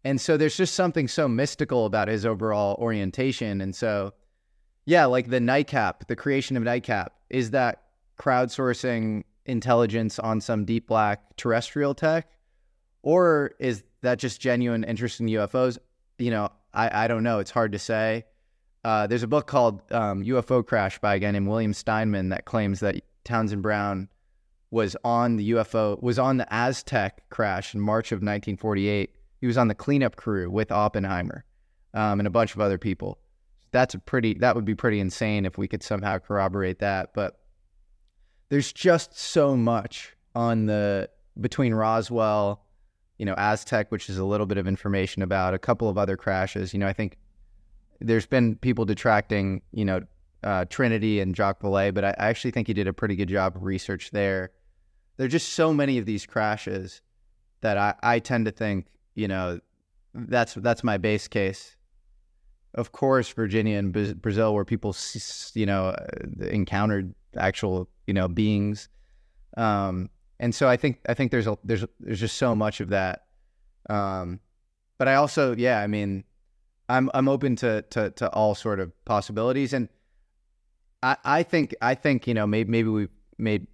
and so there's just something so mystical about his overall orientation. And so, yeah, like the NICAP, the creation of NICAP, is that crowdsourcing intelligence on some deep black terrestrial tech, or is that just genuine interest in U F Os? You know, I, I don't know. It's hard to say. Uh, there's a book called um, U F O Crash by a guy named William Steinman that claims that Townsend Brown was on the U F O, was on the Aztec crash in March of nineteen forty-eight. He was on the cleanup crew with Oppenheimer um, and a bunch of other people. That's a pretty, that would be pretty insane if we could somehow corroborate that. But there's just so much on the, between Roswell, you know, Aztec, which is a little bit of information about a couple of other crashes. You know, I think there's been people detracting, you know, uh, Trinity and Jacques Vallée, but I, I actually think he did a pretty good job of research there. There are just so many of these crashes that I, I tend to think, you know, that's, that's my base case. Of course, Virginia and Brazil, where people, you know, encountered actual, you know, beings. Um, and so I think, I think there's a, there's, there's just so much of that. Um, but I also, yeah, I mean, I'm, I'm open to, to, to all sort of possibilities. And I, I think, I think, you know, maybe, maybe we've made,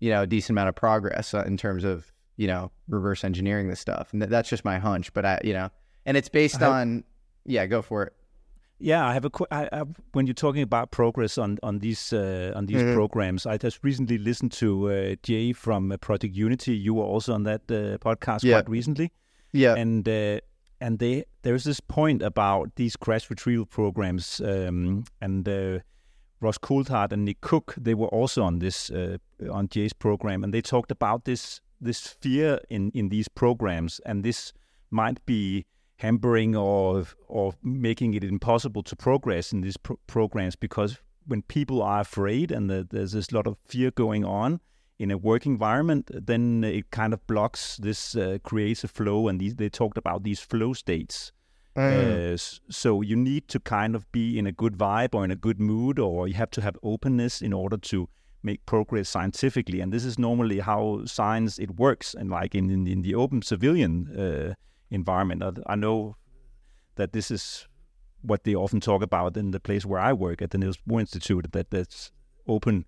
you know, a decent amount of progress in terms of, you know, reverse engineering this stuff. And that's just my hunch, but I, you know, and it's based hope- on, yeah, go for it. Yeah, I have a. I, I, when you're talking about progress on on these uh, on these mm-hmm. programs, I just recently listened to uh, Jay from Project Unity. You were also on that uh, podcast yeah. quite recently. Yeah, and uh, and they there's this point about these crash retrieval programs, um, and uh, Ross Coulthart and Nick Cook, they were also on this uh, on Jay's program, and they talked about this this fear in in these programs, and this might be hampering or or making it impossible to progress in these pro- programs, because when people are afraid and the, there's this lot of fear going on in a work environment, then it kind of blocks this, uh, creates a flow, and these, they talked about these flow states. Mm. Uh, so you need to kind of be in a good vibe or in a good mood, or you have to have openness in order to make progress scientifically. And this is normally how science, it works. And like in, in, in the open civilian uh environment. I, I know that this is what they often talk about in the place where I work at the Niels Bohr Instituttet, that that's open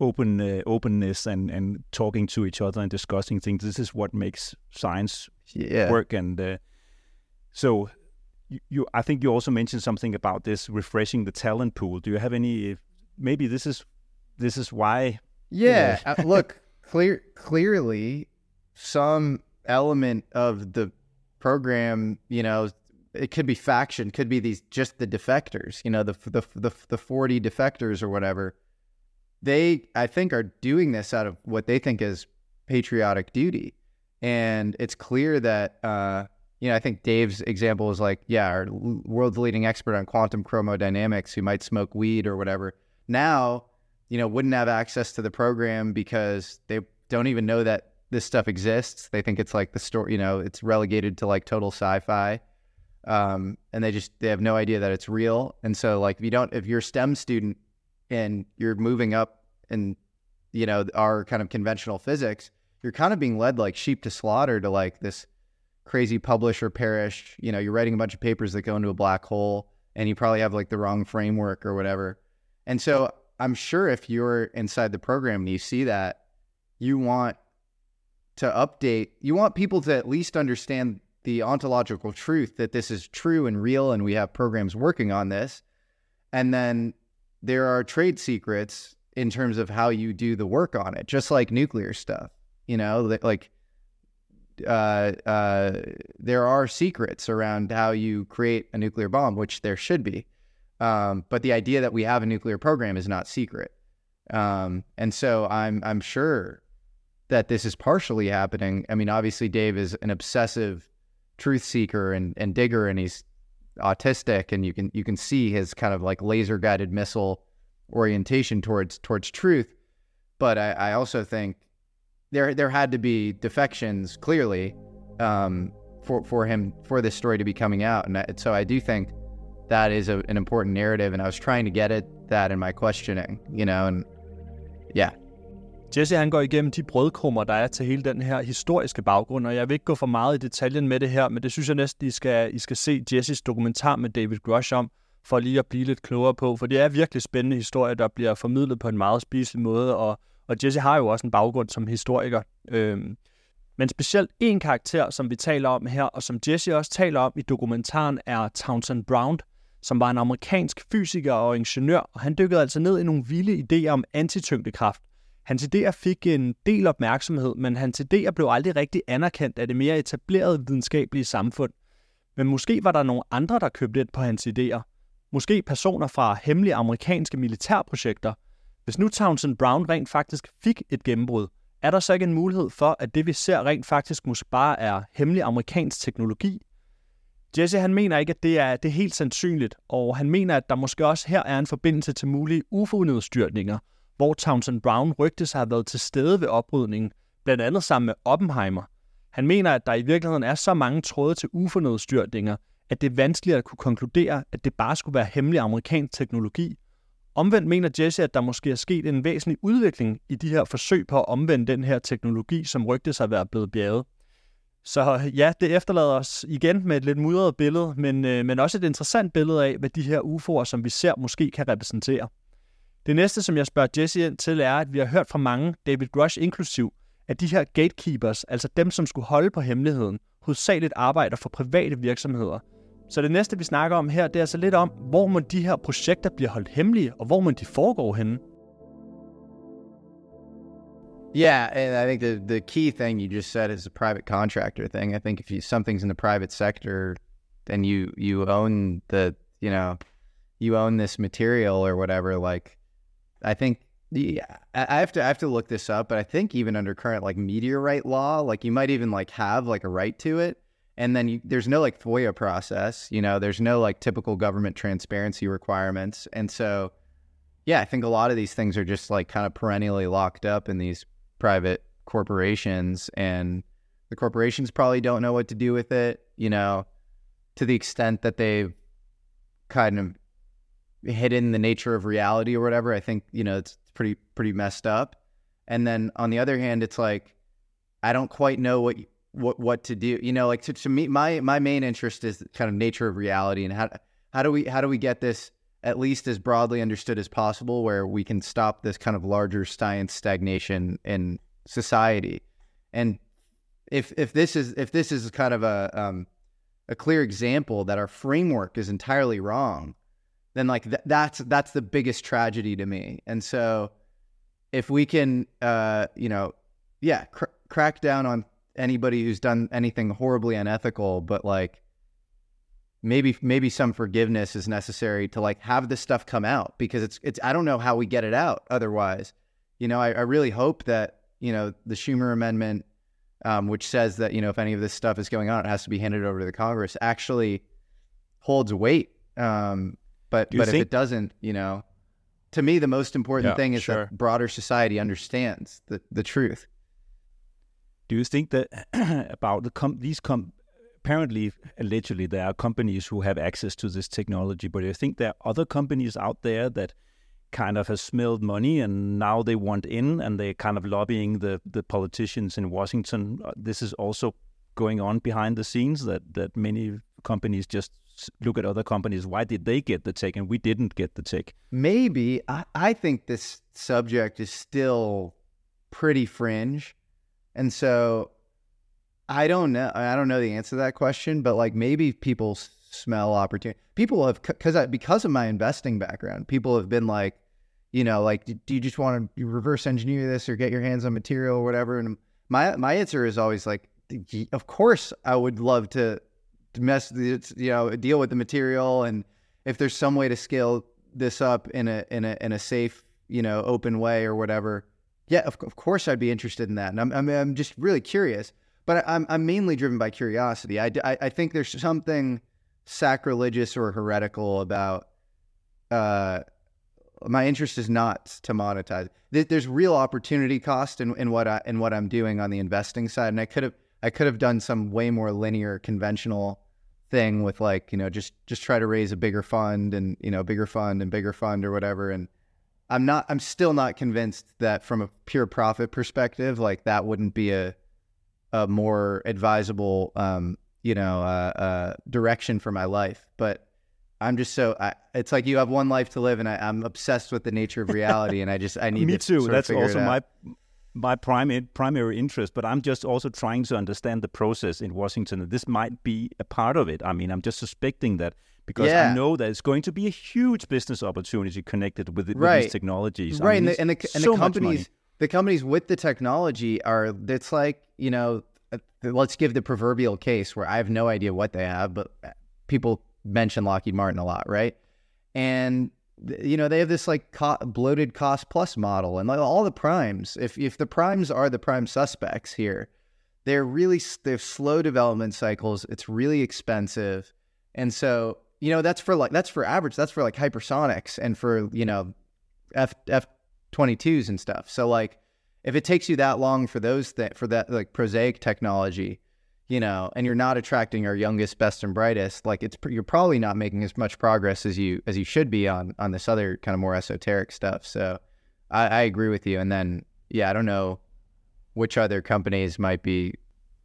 open uh, openness and, and talking to each other and discussing things. This is what makes science yeah. work. And uh, so you, you, I think you also mentioned something about this refreshing the talent pool. Do you have any? Maybe this is this is why. Yeah. You know. uh, look, clear clearly, some element of the program, you know. It could be faction, could be these just the defectors, you know, the the the the forty defectors or whatever. They, I think, are doing this out of what they think is patriotic duty, and it's clear that uh, you know, I think Dave's example is like, yeah, our world's leading expert on quantum chromodynamics who might smoke weed or whatever now, you know, wouldn't have access to the program because they don't even know that this stuff exists. They think it's like the story, you know, it's relegated to like total sci-fi. Um, and they just, they have no idea that it's real. And so like, if you don't, if you're a STEM student and you're moving up in, you know, our kind of conventional physics, you're kind of being led like sheep to slaughter to like this crazy publish or perish, you know, you're writing a bunch of papers that go into a black hole and you probably have like the wrong framework or whatever. And so I'm sure if you're inside the program and you see that, you want to update, you want people to at least understand the ontological truth that this is true and real and we have programs working on this. And then there are trade secrets in terms of how you do the work on it, just like nuclear stuff, you know, like uh, uh, there are secrets around how you create a nuclear bomb, which there should be. Um, but the idea that we have a nuclear program is not secret. Um, and so I'm, I'm sure that this is partially happening. I mean, obviously Dave is an obsessive truth seeker and, and digger, and he's autistic, and you can you can see his kind of like laser guided missile orientation towards towards truth. But I, I also think there there had to be defections clearly um, for for him for this story to be coming out, and I, so I do think that is a, an important narrative, and I was trying to get at that in my questioning, you know, and yeah. Jesse, han går igennem de brødkrummer, der er til hele den her historiske baggrund, og jeg vil ikke gå for meget i detaljen med det her, men det synes jeg næsten, I skal, I skal se Jesses dokumentar med David Grusch om, for lige at blive lidt klogere på, for det er virkelig spændende historie, der bliver formidlet på en meget spiselig måde, og, og Jesse har jo også en baggrund som historiker. Øhm, men specielt en karakter, som vi taler om her, og som Jesse også taler om i dokumentaren, er Townsend Brown, som var en amerikansk fysiker og ingeniør, og han dykkede altså ned i nogle vilde idéer om antityngdekraft. Hans idéer fik en del opmærksomhed, men hans idéer blev aldrig rigtig anerkendt af det mere etablerede videnskabelige samfund. Men måske var der nogle andre, der købte ind på hans idéer. Måske personer fra hemmelige amerikanske militærprojekter. Hvis nu Townsend Brown rent faktisk fik et gennembrud, er der så ikke en mulighed for, at det vi ser rent faktisk måske bare er hemmelig amerikansk teknologi? Jesse, han mener ikke, at det er, det er helt sandsynligt, og han mener, at der måske også her er en forbindelse til mulige U F O-nedstyrtninger, hvor Townsend Brown rygtes har været til stede ved oprydningen, blandt andet sammen med Oppenheimer. Han mener, at der i virkeligheden er så mange tråde til U F O-nedstyrtninger, at det er vanskeligt at kunne konkludere, at det bare skulle være hemmelig amerikansk teknologi. Omvendt mener Jesse, at der måske er sket en væsentlig udvikling i de her forsøg på at omvende den her teknologi, som rygtes har været blevet bjerget. Så ja, det efterlader os igen med et lidt mudret billede, men, øh, men også et interessant billede af, hvad de her U F O'er, som vi ser, måske kan repræsentere. Det næste, som jeg spørger Jesse ind til, er, at vi har hørt fra mange, David Grusch inklusiv, at de her gatekeepers, altså dem, som skulle holde på hemmeligheden, hovedsageligt arbejder for private virksomheder. Så det næste, vi snakker om her, det er altså lidt om, hvor må de her projekter bliver holdt hemmelige, og hvor må de foregår henne? Yeah, and I think the, the key thing you just said is the private contractor thing. I think if you, something's in the private sector, then you, you own the, you know, you own this material or whatever, like, I think yeah, I have to I have to look this up, but I think even under current like meteorite law, like you might even like have like a right to it, and then you, there's no like FOIA process, you know, there's no like typical government transparency requirements, and so yeah, I think a lot of these things are just like kind of perennially locked up in these private corporations, and the corporations probably don't know what to do with it, you know, to the extent that they've kind of hidden the nature of reality or whatever. I think, you know, it's pretty, pretty messed up. And then on the other hand, it's like, I don't quite know what, what, what to do, you know, like to, to me, my, my main interest is kind of nature of reality and how, how do we, how do we get this at least as broadly understood as possible, where we can stop this kind of larger science stagnation in society. And if if this is if this is kind of a um, a clear example that our framework is entirely wrong, then like th- that's that's the biggest tragedy to me. And so if we can, uh, you know, yeah, cr- crack down on anybody who's done anything horribly unethical, but like maybe maybe some forgiveness is necessary to like have this stuff come out, because it's it's I don't know how we get it out otherwise. You know, I, I really hope that, you know, the Schumer Amendment, um, which says that, you know, if any of this stuff is going on, it has to be handed over to the Congress, actually holds weight. Um, but but think- if it doesn't, you know, to me, the most important yeah, thing is sure. that broader society understands the, the truth. Do you think that about the com- these com- apparently, allegedly, there are companies who have access to this technology, but do you think there are other companies out there that kind of has smelled money and now they want in, and they're kind of lobbying the, the politicians in Washington? This is also going on behind the scenes, that, that many companies just look at other companies. Why did they get the tech and we didn't get the tech? Maybe. I, I think this subject is still pretty fringe. And so I don't know. I don't know the answer to that question, but like maybe people smell opportunity. People have, because I, because of my investing background, people have been like, you know, like, do you just want to reverse engineer this or get your hands on material or whatever? And my, my answer is always like, of course I would love to mess, you know, deal with the material. And if there's some way to scale this up in a, in a, in a safe, you know, open way or whatever. Yeah, of, of course I'd be interested in that. And I'm, I'm, I'm just really curious, but I, I'm, I'm mainly driven by curiosity. I, I, I think there's something sacrilegious or heretical about, uh, my interest is not to monetize. There's real opportunity cost in, in what I, in what I'm doing on the investing side. And I could have, I could have done some way more linear, conventional thing with like, you know, just, just try to raise a bigger fund and, you know, bigger fund and bigger fund or whatever. And I'm not, I'm still not convinced that from a pure profit perspective, like that wouldn't be a, a more advisable, um, you know, uh, uh, direction for my life. But I'm just so, I, it's like you have one life to live, and I, I'm obsessed with the nature of reality, and I just, I need Me to too. Sort That's of figure also it out. my, my primary, primary interest, but I'm just also trying to understand the process in Washington, and this might be a part of it. I mean, I'm just suspecting that, because yeah. I know that it's going to be a huge business opportunity connected with, right. with these technologies. Right, I mean, and the, and the, and so the companies, the companies with the technology are. It's like, you know, let's give the proverbial case where I have no idea what they have, but people mention Lockheed Martin a lot, right? And you know, they have this like co- bloated cost plus model, and like all the primes. If if the primes are the prime suspects here, they're really they have slow development cycles. It's really expensive, and so. You know, that's for like, that's for average, that's for like hypersonics and for, you know, F F twenty-twos and stuff. So like, if it takes you that long for those that, for that like prosaic technology, you know, and you're not attracting our youngest, best and brightest, like it's, you're probably not making as much progress as you, as you should be on, on this other kind of more esoteric stuff. So I, I agree with you. And then, yeah, I don't know which other companies might be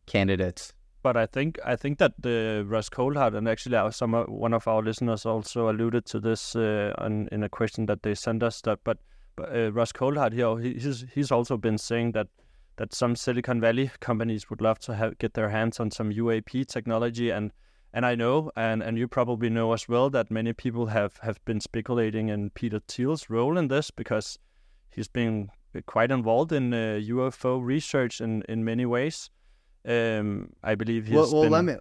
candidates. But I think I think that the Ross Coulthart, and actually our, some one of our listeners also alluded to this uh, on, in a question that they sent us. That but, but uh, Ross Coulthart here, he, he's he's also been saying that that some Silicon Valley companies would love to have, get their hands on some U A P technology, and and I know and, and you probably know as well that many people have, have been speculating in Peter Thiel's role in this, because he's been quite involved in uh, U F O research in, in many ways. Um, I believe he's well, well been... let me,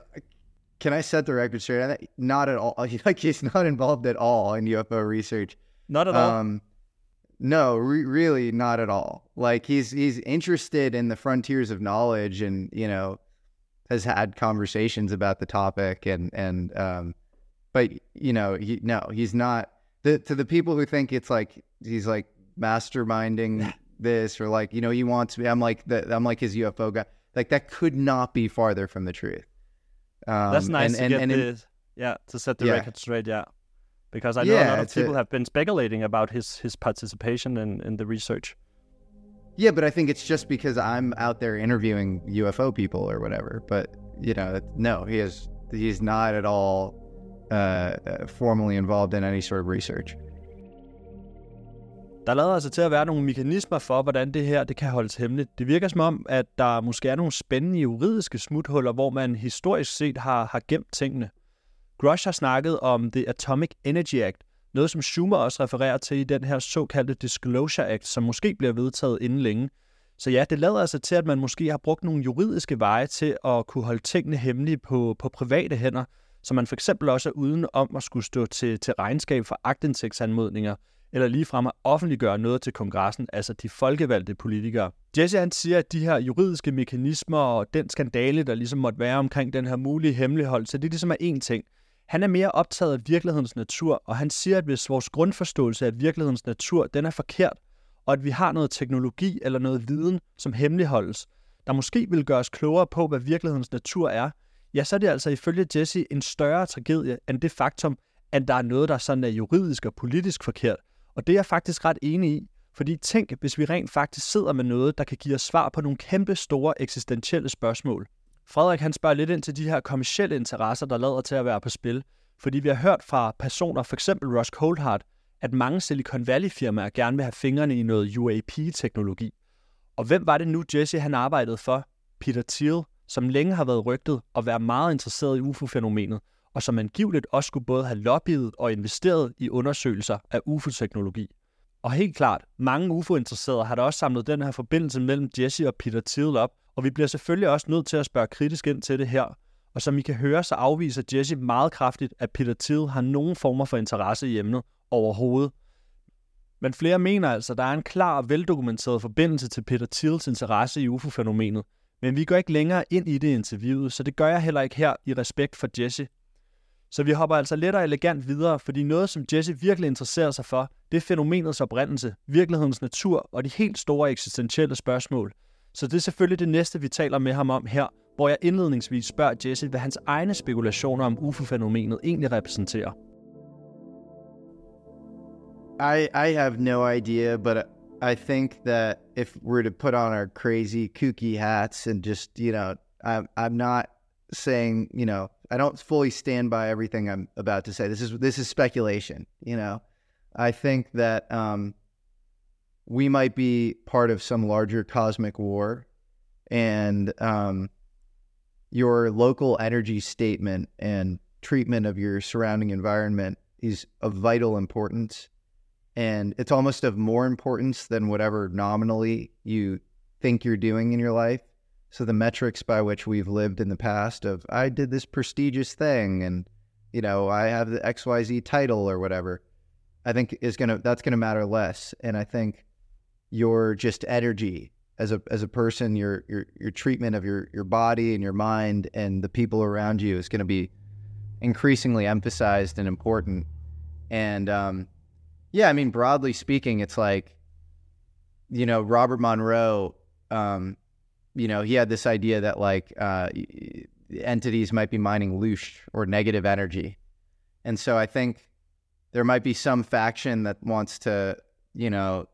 can I set the record straight? Not at all. Like, he's not involved at all in U F O research. Not at all. Um, no, re- really not at all. Like, he's, he's interested in the frontiers of knowledge, and, you know, has had conversations about the topic, and, and, um, but you know, he, no, he's not the, to the people who think it's like, he's like masterminding this, or like, you know, he wants to be, I'm like the, I'm like his U F O guy. Like, that could not be farther from the truth. Um, That's nice and, to and, get and the, yeah, to set the yeah. record straight, yeah. Because I know yeah, a lot of people a, have been speculating about his, his participation in, in the research. Yeah, but I think it's just because I'm out there interviewing U F O people or whatever. But, you know, no, he is he's not at all uh, formally involved in any sort of research. Der lader altså til at være nogle mekanismer for, hvordan det her det kan holdes hemmeligt. Det virker som om, at der måske er nogle spændende juridiske smuthuller, hvor man historisk set har, har gemt tingene. Grusch har snakket om The Atomic Energy Act, noget som Schumer også refererer til i den her såkaldte Disclosure Act, som måske bliver vedtaget inden længe. Så ja, det lader altså til, at man måske har brugt nogle juridiske veje til at kunne holde tingene hemmelige på, på private hænder, så man for eksempel også er uden om at skulle stå til, til regnskab for aktindsigtsanmodninger, eller ligefrem at offentliggøre noget til kongressen, altså de folkevalgte politikere. Jesse han siger, at de her juridiske mekanismer og den skandale, der ligesom måtte være omkring den her mulige hemmelighold, så det er ligesom er én ting. Han er mere optaget af virkelighedens natur, og han siger, at hvis vores grundforståelse af virkelighedens natur, den er forkert, og at vi har noget teknologi eller noget viden, som hemmeligholdes, der måske vil gøre os klogere på, hvad virkelighedens natur er, ja, så er det altså ifølge Jesse en større tragedie end det faktum, at der er noget, der sådan er juridisk og politisk forkert. Og det er jeg faktisk ret enig i, fordi tænk, hvis vi rent faktisk sidder med noget, der kan give os svar på nogle kæmpe store eksistentielle spørgsmål. Frederik han spørger lidt ind til de her kommercielle interesser, der lader til at være på spil, fordi vi har hørt fra personer, f.eks. Ross Coulthart, at mange Silicon Valley-firmaer gerne vil have fingrene i noget U A P-teknologi. Og hvem var det nu, Jesse han arbejdede for? Peter Thiel, som længe har været rygtet og været meget interesseret i U F O-fænomenet, og som angiveligt også skulle både have lobbyet og investeret i undersøgelser af U F O-teknologi. Og helt klart, mange U F O-interesserede har da også samlet den her forbindelse mellem Jesse og Peter Thiel op, og vi bliver selvfølgelig også nødt til at spørge kritisk ind til det her. Og som I kan høre, så afviser Jesse meget kraftigt, at Peter Thiel har nogen former for interesse i emnet overhovedet. Men flere mener altså, at der er en klar og veldokumenteret forbindelse til Peter Thiels interesse i U F O-fænomenet. Men vi går ikke længere ind i det interviewet, så det gør jeg heller ikke her i respekt for Jesse. Så vi hopper altså let og elegant videre, fordi noget, som Jesse virkelig interesserer sig for, det er fænomenets oprindelse, virkelighedens natur og de helt store eksistentielle spørgsmål. Så det er selvfølgelig det næste, vi taler med ham om her, hvor jeg indledningsvis spørger Jesse, hvad hans egne spekulationer om U F O-fænomenet egentlig repræsenterer. I, I have no idea, but I think that if we're to put on our crazy kooky hats and just, you know, I'm, I'm not saying, you know, I don't fully stand by everything I'm about to say. This is, this is speculation, you know. I think that um, we might be part of some larger cosmic war, and um, your local energy statement and treatment of your surrounding environment is of vital importance. And it's almost of more importance than whatever nominally you think you're doing in your life. So the metrics by which we've lived in the past of, I did this prestigious thing and, you know, I have the X Y Z title or whatever, I think is going to, that's going to matter less. And I think your just energy as a, as a person, your, your, your treatment of your, your body and your mind and the people around you is going to be increasingly emphasized and important. And, um, yeah, I mean, broadly speaking, it's like, you know, Robert Monroe, um, you know, he had this idea that like uh, entities might be mining louche or negative energy. And so I think there might be some faction that wants to, you know,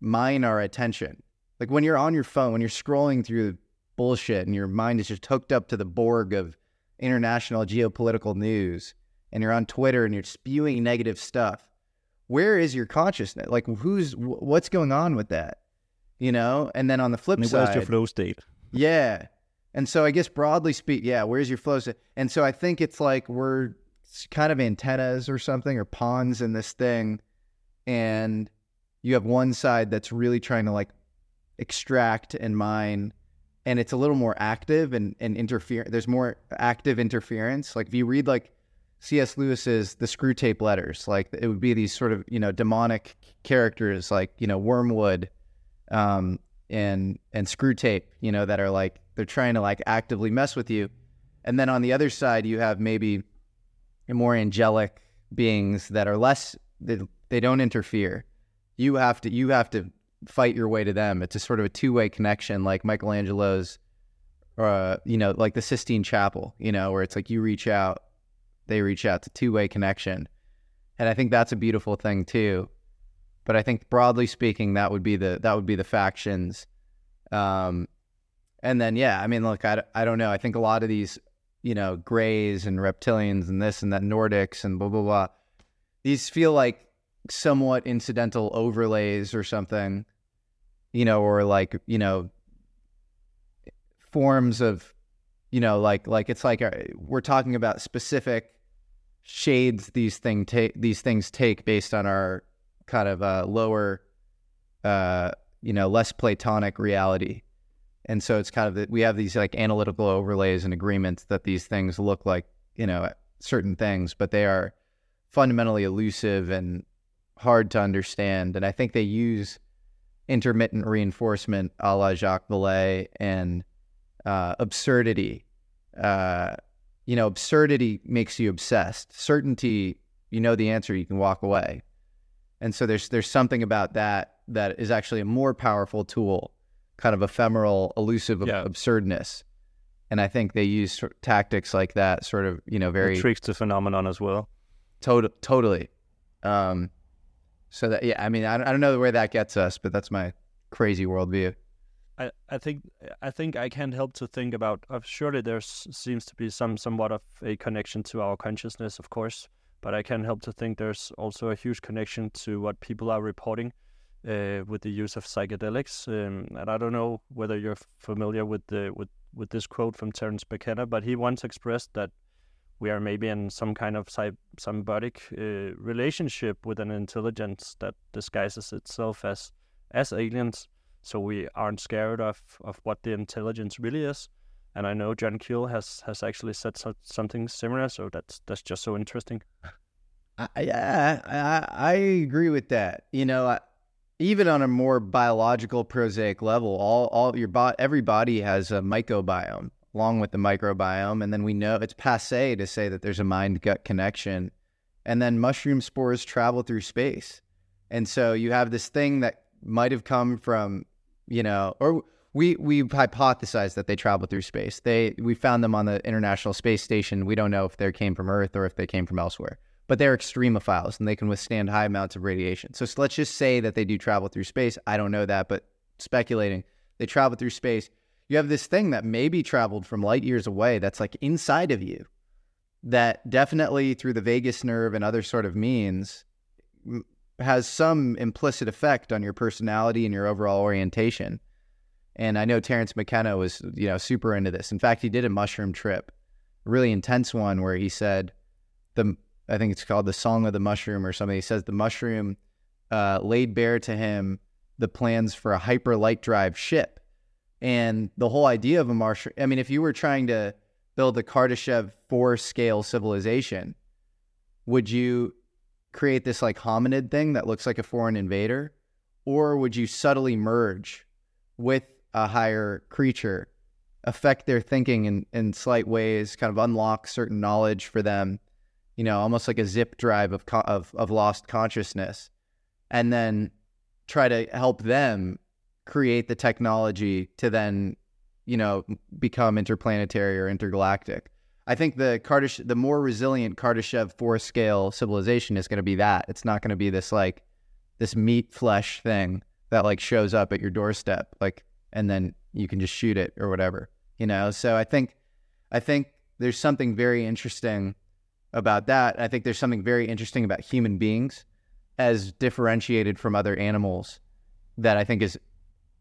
mine our attention. Like when you're on your phone, when you're scrolling through bullshit and your mind is just hooked up to the Borg of international geopolitical news and you're on Twitter and you're spewing negative stuff. Where is your consciousness? Like, who's, what's going on with that? You know? And then on the flip I mean, side. Where's your flow state? Yeah. And so I guess broadly speak, yeah, where's your flow state? And so I think it's like we're kind of antennas or something or pawns in this thing. And you have one side that's really trying to like extract and mine. And it's a little more active and, and interfere. There's more active interference. Like if you read like C S. Lewis's The Screw Tape Letters, like it would be these sort of, you know, demonic characters like, you know, Wormwood um, and and Screw Tape, you know, that are like, they're trying to like actively mess with you. And then on the other side, you have maybe more angelic beings that are less, they, they don't interfere. You have to, you have to fight your way to them. It's a sort of a two-way connection, like Michelangelo's, uh, you know, like the Sistine Chapel, you know, where it's like you reach out, they reach out, to two-way connection. And I think that's a beautiful thing too. But I think broadly speaking, that would be the, that would be the factions. Um, and then, yeah, I mean, look, I, I don't know. I think a lot of these you know, greys and reptilians and this and that, Nordics and blah, blah, blah. These feel like somewhat incidental overlays or something, you know, or like, you know, forms of, you know, like, like it's like a, we're talking about specific shades these thing ta- these things take based on our kind of uh, lower, uh, you know, less Platonic reality. And so it's kind of that we have these like analytical overlays and agreements that these things look like, you know, certain things, but they are fundamentally elusive and hard to understand. And I think they use intermittent reinforcement a la Jacques Vallée and uh, absurdity. Uh, you know, absurdity makes you obsessed. Certainty, you know the answer, you can walk away. And so there's there's something about that that is actually a more powerful tool, kind of ephemeral, elusive yeah. absurdness. And I think they use tactics like that, sort of, you know, very... It tricks the phenomenon as well. Tot- totally. Um, so that, yeah, I mean, I don't, I don't know where that gets us, but that's my crazy worldview. I, I think I think I can't help to think about, uh, surely there seems to be some somewhat of a connection to our consciousness, of course, but I can't help to think there's also a huge connection to what people are reporting uh, with the use of psychedelics. Um, and I don't know whether you're familiar with the with, with this quote from Terence McKenna, but he once expressed that we are maybe in some kind of symbiotic uh, relationship with an intelligence that disguises itself as as aliens, so we aren't scared of, of what the intelligence really is. And I know John Keel has, has actually said so, something similar, so that's that's just so interesting. I, yeah, I, I agree with that. You know, I, even on a more biological, prosaic level, all all your bo- every body has a microbiome, along with the microbiome, and then we know it's passé to say that there's a mind-gut connection. And then mushroom spores travel through space. And so you have this thing that might have come from, you know, or we we hypothesized that they travel through space. They we found them on the International Space Station. We don't know if they came from Earth or if they came from elsewhere. But they're extremophiles, and they can withstand high amounts of radiation. So let's just say that they do travel through space. I don't know that, but speculating. They travel through space. You have this thing that maybe traveled from light years away that's like inside of you, that definitely through the vagus nerve and other sort of means has some implicit effect on your personality and your overall orientation. And I know Terence McKenna was, you know, super into this. In fact, he did a mushroom trip, a really intense one where he said, the I think it's called the Song of the Mushroom or something. He says the mushroom uh, laid bare to him the plans for a hyper light drive ship. And the whole idea of a mushroom, I mean, if you were trying to build a Kardashev four-scale civilization, would you create this like hominid thing that looks like a foreign invader? Or would you subtly merge with a higher creature, affect their thinking in, in slight ways, kind of unlock certain knowledge for them, you know, almost like a zip drive of of, of lost consciousness, and then try to help them create the technology to then, you know, become interplanetary or intergalactic. I think the Kardash- the more resilient Kardashev four-scale civilization is going to be that. It's not going to be this, like, this meat-flesh thing that, like, shows up at your doorstep, like, and then you can just shoot it or whatever, you know? So I think, I think there's something very interesting about that. I think there's something very interesting about human beings as differentiated from other animals that I think is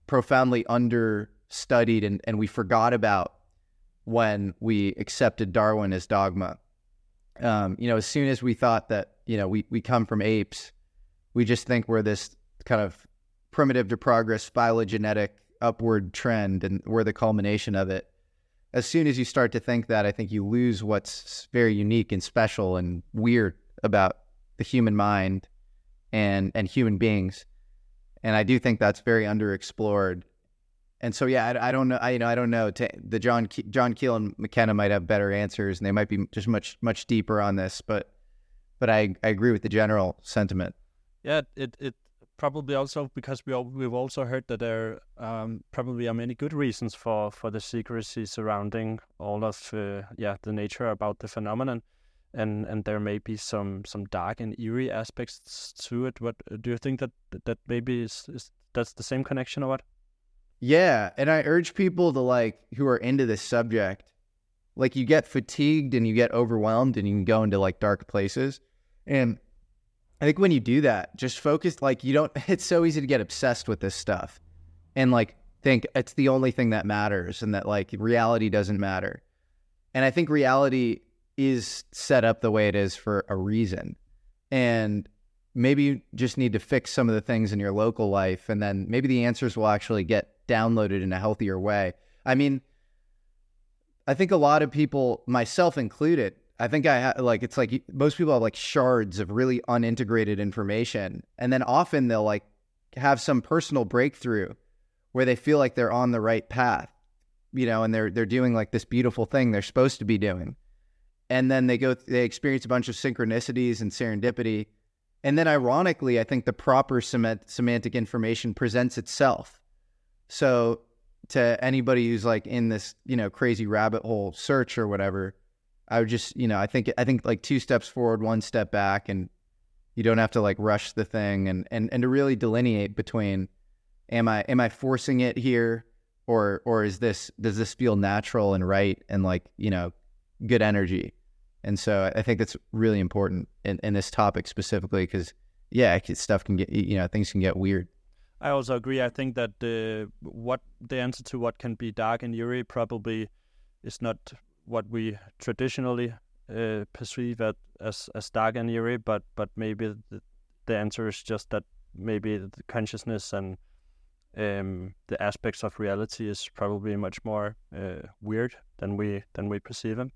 profoundly understudied and, and we forgot about when we accepted Darwin as dogma. Um, you know, as soon as we thought that, you know, we, we come from apes, we just think we're this kind of primitive to progress phylogenetic upward trend and we're the culmination of it. As soon as you start to think that, I think you lose what's very unique and special and weird about the human mind and and human beings. And I do think that's very underexplored. And so, yeah, I, I don't know. I, you know, I don't know. T- the John, Ke- John Keel and McKenna might have better answers, and they might be just much, much deeper on this. But, but I, I agree with the general sentiment. Yeah, it, it probably also because we all, we've also heard that there um, probably are many good reasons for, for the secrecy surrounding all of uh, yeah the nature about the phenomenon. And and there may be some, some dark and eerie aspects to it. What do you think that that maybe is, is that's the same connection or what? Yeah, and I urge people to like who are into this subject like you get fatigued and you get overwhelmed and you can go into like dark places. And I think when you do that, just focus, like you don't, it's so easy to get obsessed with this stuff and like think it's the only thing that matters and that like reality doesn't matter. And I think reality is set up the way it is for a reason. And maybe you just need to fix some of the things in your local life, and then maybe the answers will actually get downloaded in a healthier way. I mean, I think a lot of people, myself included, I think I ha- like, it's like most people have like shards of really unintegrated information. And then often they'll like have some personal breakthrough where they feel like they're on the right path, you know, and they're, they're doing like this beautiful thing they're supposed to be doing. And then they go, they experience a bunch of synchronicities and serendipity. And then ironically, I think the proper semant- semantic information presents itself. So to anybody who's like in this, you know, crazy rabbit hole search or whatever, I would just, you know, I think, I think like two steps forward, one step back, and you don't have to like rush the thing, and, and, and to really delineate between, am I, am I forcing it here, or, or is this, does this feel natural and right? And like, you know, good energy. And so I think that's really important in, in this topic specifically, because yeah, stuff can get, you know, things can get weird. I also agree. I think that uh, what the answer to what can be dark and eerie probably is not what we traditionally uh, perceive at, as as dark and eerie, but but maybe the, the answer is just that maybe the consciousness and um, the aspects of reality is probably much more uh, weird than we than we perceive them.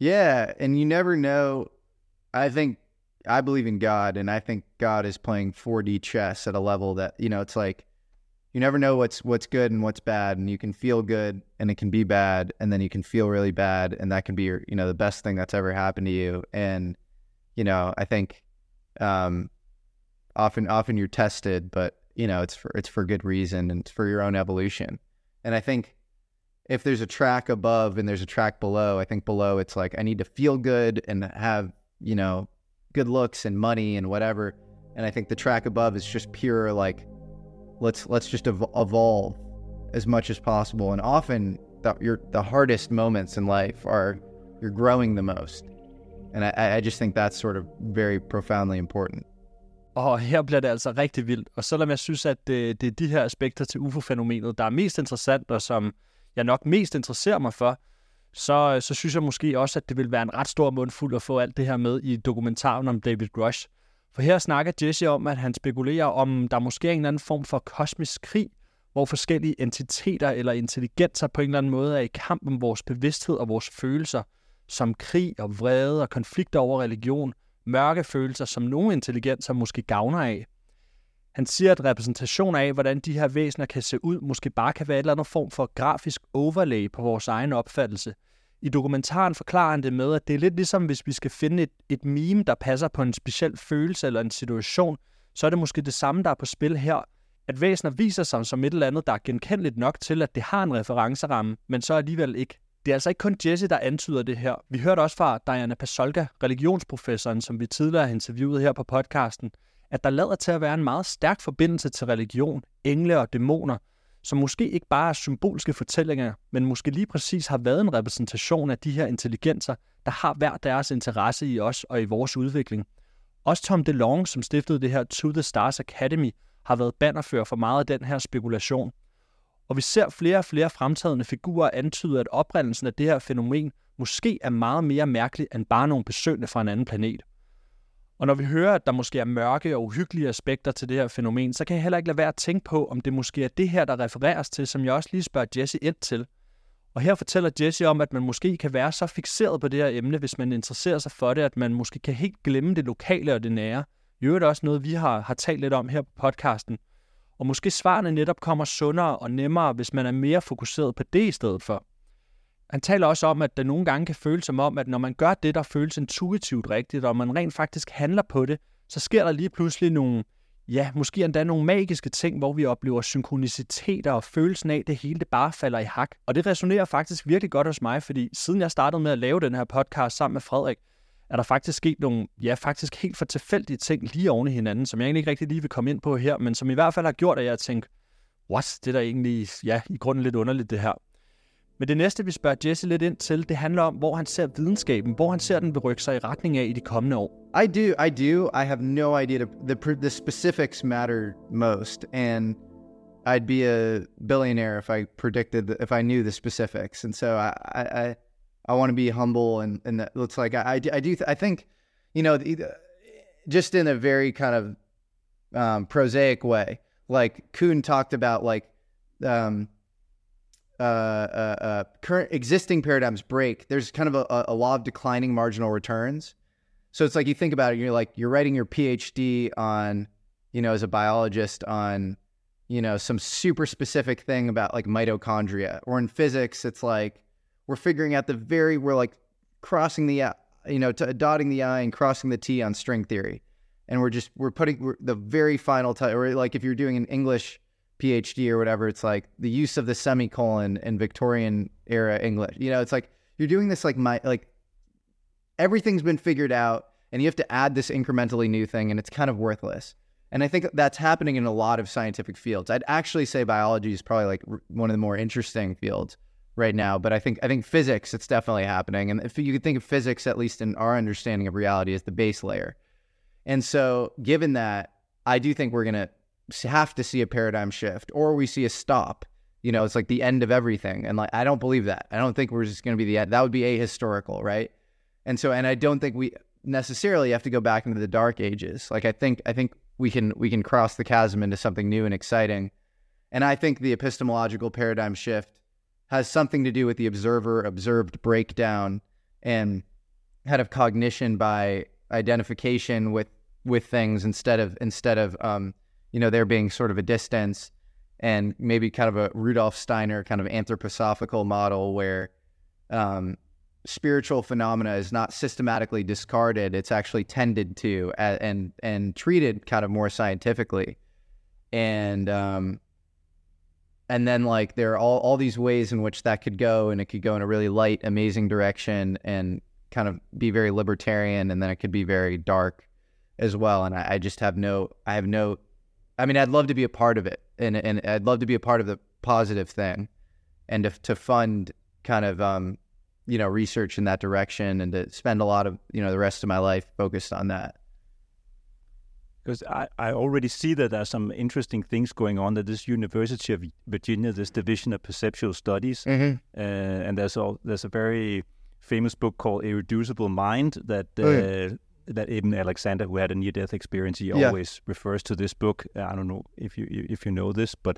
Yeah, and you never know. I think. I believe in God, and I think God is playing four D chess at a level that, you know, it's like you never know what's what's good and what's bad, and you can feel good and it can be bad, and then you can feel really bad, and that can be your, you know, the best thing that's ever happened to you. And, you know, I think um, often often you're tested, but, you know, it's for, it's for good reason, and it's for your own evolution. And I think if there's a track above and there's a track below, I think below it's like I need to feel good and have, you know, good looks and money and whatever, and I think the track above is just pure like let's let's just ev- evolve as much as possible. And often the, your the hardest moments in life are you're growing the most, and I, I just think that's sort of very profoundly important. Og her bliver det altså rigtig vildt, og selvom jeg synes at det, det er de her aspekter til U F O-fænomenet der er mest interessant, og som jeg nok mest interesserer mig for, Så, så synes jeg måske også, at det ville være en ret stor mundfuld at få alt det her med i dokumentaren om David Grusch. For her snakker Jesse om, at han spekulerer om, der måske er en eller anden form for kosmisk krig, hvor forskellige entiteter eller intelligenser på en eller anden måde er i kamp om vores bevidsthed og vores følelser, som krig og vrede og konflikter over religion, mørke følelser, som nogle intelligenser måske gavner af. Han siger, at repræsentation af, hvordan de her væsener kan se ud, måske bare kan være en eller anden form for grafisk overlay på vores egen opfattelse. I dokumentaren forklarer han det med, at det er lidt ligesom, hvis vi skal finde et, et meme, der passer på en speciel følelse eller en situation, så er det måske det samme, der er på spil her. At væsener viser sig som et eller andet, der er genkendeligt nok til, at det har en referenceramme, men så alligevel ikke. Det er altså ikke kun Jesse, der antyder det her. Vi hørte også fra Diana Pasolka, religionsprofessoren, som vi tidligere har interviewet her på podcasten, at der lader til at være en meget stærk forbindelse til religion, engle og dæmoner, som måske ikke bare er symbolske fortællinger, men måske lige præcis har været en repræsentation af de her intelligenser, der har hver deres interesse i os og i vores udvikling. Også Tom DeLonge, som stiftede det her To The Stars Academy, har været bannerfører for meget af den her spekulation. Og vi ser flere og flere fremtrædende figurer antyde, at oprindelsen af det her fænomen måske er meget mere mærkelig end bare nogle besøgende fra en anden planet. Og når vi hører, at der måske er mørke og uhyggelige aspekter til det her fænomen, så kan jeg heller ikke lade være at tænke på, om det måske er det her, der refereres til, som jeg også lige spørger Jesse ind til. Og her fortæller Jesse om, at man måske kan være så fikseret på det her emne, hvis man interesserer sig for det, at man måske kan helt glemme det lokale og det nære. I øvrigt også noget, vi har, har talt lidt om her på podcasten. Og måske svarene netop kommer sundere og nemmere, hvis man er mere fokuseret på det i stedet for. Han taler også om, at det nogle gange kan føles som om, at når man gør det, der føles intuitivt rigtigt, og man rent faktisk handler på det, så sker der lige pludselig nogle, ja, måske endda nogle magiske ting, hvor vi oplever synkroniciteter og følelsen af, at det hele det bare falder i hak. Og det resonerer faktisk virkelig godt hos mig, fordi siden jeg startede med at lave den her podcast sammen med Frederik, er der faktisk sket nogle, ja, faktisk helt for tilfældige ting lige oven i hinanden, som jeg egentlig ikke rigtig lige vil komme ind på her, men som i hvert fald har gjort, at jeg tænkte, what, det er da egentlig, ja, i grunden lidt underligt det her. Men det næste, vi spørger Jesse lidt ind til, det handler om, hvor han ser videnskaben, hvor han ser den vil rykke sig i retning af i de kommende år. I do, I do. I have no idea. The, the specifics matter most, and I'd be a billionaire if I predicted, if I knew the specifics. And so I, I, I want to be humble, and and that looks like I, I do. I think, you know, just in a very kind of um, prosaic way, like Kuhn talked about, like. Um, Uh, uh, uh, current existing paradigms break. There's kind of a, a law of declining marginal returns. So it's like you think about it. You're like you're writing your PhD on, you know, as a biologist on, you know, some super specific thing about like mitochondria. Or in physics, it's like we're figuring out the very we're like crossing the you know t- dotting the I and crossing the T on string theory, and we're just we're putting we're, the very final t- or like if you're doing an English PhD or whatever, it's like the use of the semicolon in Victorian era English. You know, it's like you're doing this like my like everything's been figured out, and you have to add this incrementally new thing, and it's kind of worthless. And I think that's happening in a lot of scientific fields. I'd actually say biology is probably like one of the more interesting fields right now, but I think I think physics, it's definitely happening. And if you could think of physics, at least in our understanding of reality, as the base layer. And so, given that, I do think we're gonna have to see a paradigm shift, or we see a stop. You know, it's like the end of everything, and like I don't believe that. I don't think we're just going to be the end. That would be ahistorical, right? And so, and I don't think we necessarily have to go back into the dark ages. Like I think, I think we can we can cross the chasm into something new and exciting. And I think the epistemological paradigm shift has something to do with the observer observed breakdown and kind of cognition by identification with with things instead of instead of um. you know, there being sort of a distance, and maybe kind of a Rudolf Steiner kind of anthroposophical model where um, spiritual phenomena is not systematically discarded. It's actually tended to and and treated kind of more scientifically. And um, and then like there are all, all these ways in which that could go, and it could go in a really light, amazing direction and kind of be very libertarian, and then it could be very dark as well. And I, I just have no, I have no, I mean, I'd love to be a part of it, and and I'd love to be a part of the positive thing, and to to fund kind of um, you know, research in that direction, and to spend a lot of you know the rest of my life focused on that. Because I, I already see that there are some interesting things going on at this University of Virginia, this Division of Perceptual Studies, mm-hmm. uh, and there's all there's a very famous book called Irreducible Mind that. Uh, oh, yeah. That Ibn Alexander, who had a near-death experience, he yeah. always refers to this book. I don't know if you if you know this, but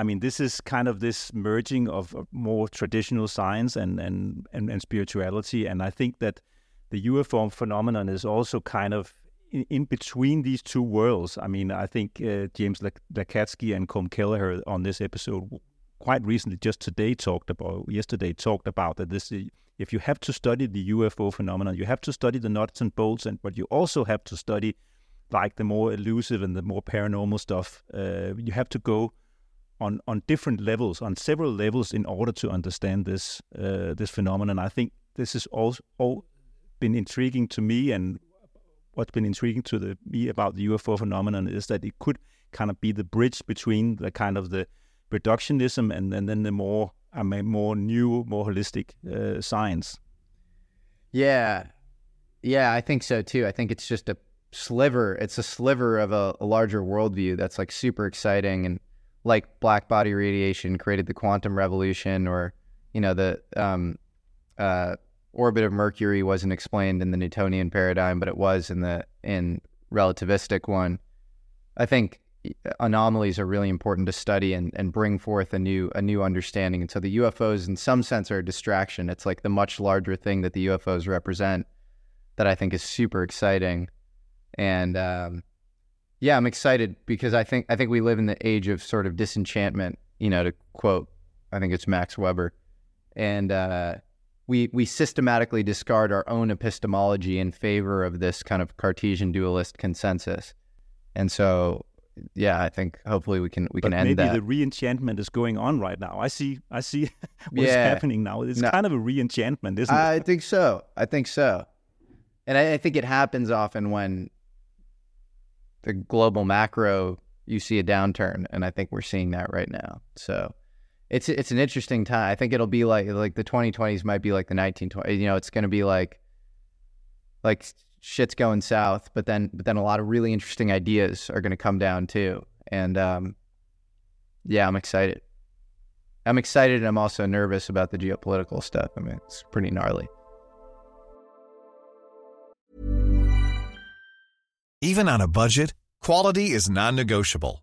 I mean, this is kind of this merging of more traditional science and and and, and spirituality. And I think that the U F O phenomenon is also kind of in, in between these two worlds. I mean, I think uh, James Lacatski and Colm Kelleher on this episode quite recently, just today, talked about yesterday talked about that this. If you have to study the U F O phenomenon, you have to study the nuts and bolts, and but you also have to study like the more elusive and the more paranormal stuff. Uh, you have to go on on different levels, on several levels, in order to understand this uh, this phenomenon. I think this has all, all been intriguing to me, and what's been intriguing to the, me about the U F O phenomenon is that it could kind of be the bridge between the kind of the reductionism and, and then the more I mean, more new, more holistic uh, science. Yeah. Yeah, I think so too. I think it's just a sliver. It's a sliver of a, a larger worldview that's like super exciting, and like black body radiation created the quantum revolution, or, you know, the um, uh, orbit of Mercury wasn't explained in the Newtonian paradigm, but it was in the in relativistic one. I think anomalies are really important to study and, and bring forth a new a new understanding. And so the U F Os in some sense are a distraction. It's like the much larger thing that the U F Os represent that I think is super exciting. And um, yeah, I'm excited because I think I think we live in the age of sort of disenchantment, you know, to quote, I think it's Max Weber. And uh, we we systematically discard our own epistemology in favor of this kind of Cartesian dualist consensus. And so yeah, I think hopefully we can we but can end maybe that. Maybe the re-enchantment is going on right now. I see, I see what's yeah. happening now. It's no. kind of a re-enchantment, isn't I it? I think so. I think so, and I, I think it happens often when the global macro you see a downturn, and I think we're seeing that right now. So, It's it's an interesting time. I think it'll be like like the twenty twenties might be like the nineteen twenties. You know, it's going to be like like shit's going south, but then but then a lot of really interesting ideas are going to come down too. And um, yeah, I'm excited. I'm excited, and I'm also nervous about the geopolitical stuff. I mean, it's pretty gnarly. Even on a budget, quality is non-negotiable.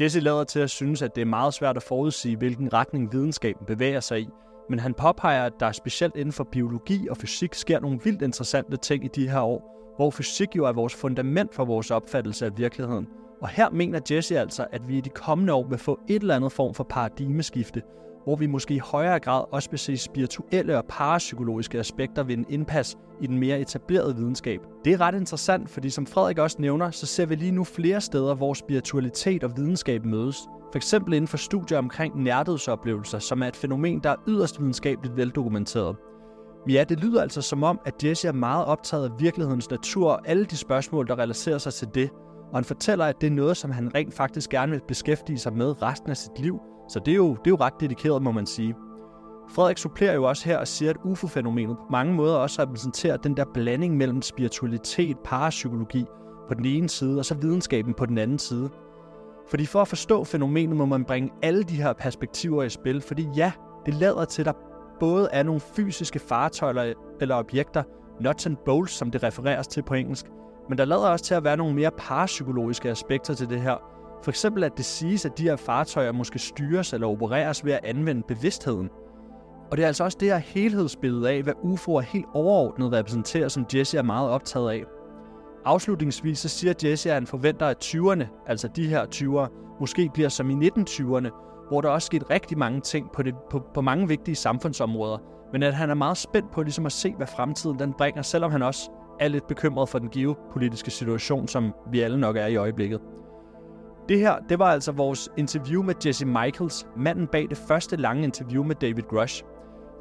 Jesse lader til at synes, at det er meget svært at forudsige, hvilken retning videnskaben bevæger sig i, men han påpeger, at der specielt inden for biologi og fysik sker nogle vildt interessante ting i de her år, hvor fysik jo er vores fundament for vores opfattelse af virkeligheden. Og her mener Jesse altså, at vi i de kommende år vil få et eller andet form for paradigmeskifte, hvor vi måske i højere grad også vil se spirituelle og parapsykologiske aspekter ved en indpas i den mere etablerede videnskab. Det er ret interessant, fordi som Frederik også nævner, så ser vi lige nu flere steder, hvor spiritualitet og videnskab mødes. F.eks. inden for studier omkring nærdødsoplevelser, som er et fænomen, der er yderst videnskabeligt veldokumenteret. Men ja, det lyder altså som om, at Jesse er meget optaget af virkelighedens natur og alle de spørgsmål, der relaterer sig til det, og han fortæller, at det er noget, som han rent faktisk gerne vil beskæftige sig med resten af sit liv, så det er jo, det er jo ret dedikeret, må man sige. Frederik supplerer jo også her og siger, at U F O-fænomenet på mange måder også repræsenterer den der blanding mellem spiritualitet, parapsykologi på den ene side, og så videnskaben på den anden side. Fordi for at forstå fænomenet, må man bringe alle de her perspektiver i spil, fordi ja, det lader til, at der både er nogle fysiske fartøjer eller objekter, nuts and bolts, som det refereres til på engelsk, men der lader også til at være nogle mere parapsykologiske aspekter til det her. For eksempel at det siges, at de her fartøjer måske styres eller opereres ved at anvende bevidstheden. Og det er altså også det her helhedsbillede af, hvad U F O'er helt overordnet repræsenterer, som Jesse er meget optaget af. Afslutningsvis så siger Jesse, at han forventer, at tyverne, altså de her tyvere, måske bliver som i nitten tyverne, hvor der også skete rigtig mange ting på, det, på, på mange vigtige samfundsområder, men at han er meget spændt på ligesom at se, hvad fremtiden den bringer, selvom han også er lidt bekymret for den geopolitiske situation, som vi alle nok er i øjeblikket. Det her, det var altså vores interview med Jesse Michels, manden bag det første lange interview med David Grusch.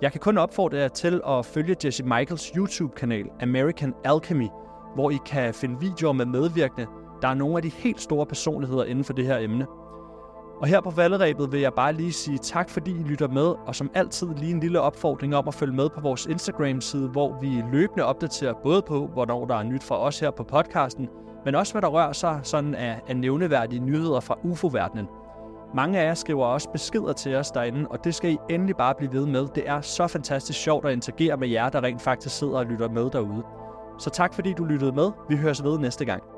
Jeg kan kun opfordre jer til at følge Jesse Michels YouTube-kanal American Alchemy, hvor I kan finde videoer med medvirkende, der er nogle af de helt store personligheder inden for det her emne. Og her på valgrebet vil jeg bare lige sige tak, fordi I lytter med, og som altid lige en lille opfordring om at følge med på vores Instagram-side, hvor vi løbende opdaterer både på, hvornår der er nyt fra os her på podcasten, men også hvad der rører sig sådan af, af nævneværdige nyheder fra U F O-verdenen. Mange af jer skriver også beskeder til os derinde, og det skal I endelig bare blive ved med. Det er så fantastisk sjovt at interagere med jer, der rent faktisk sidder og lytter med derude. Så tak fordi du lyttede med. Vi høres ved næste gang.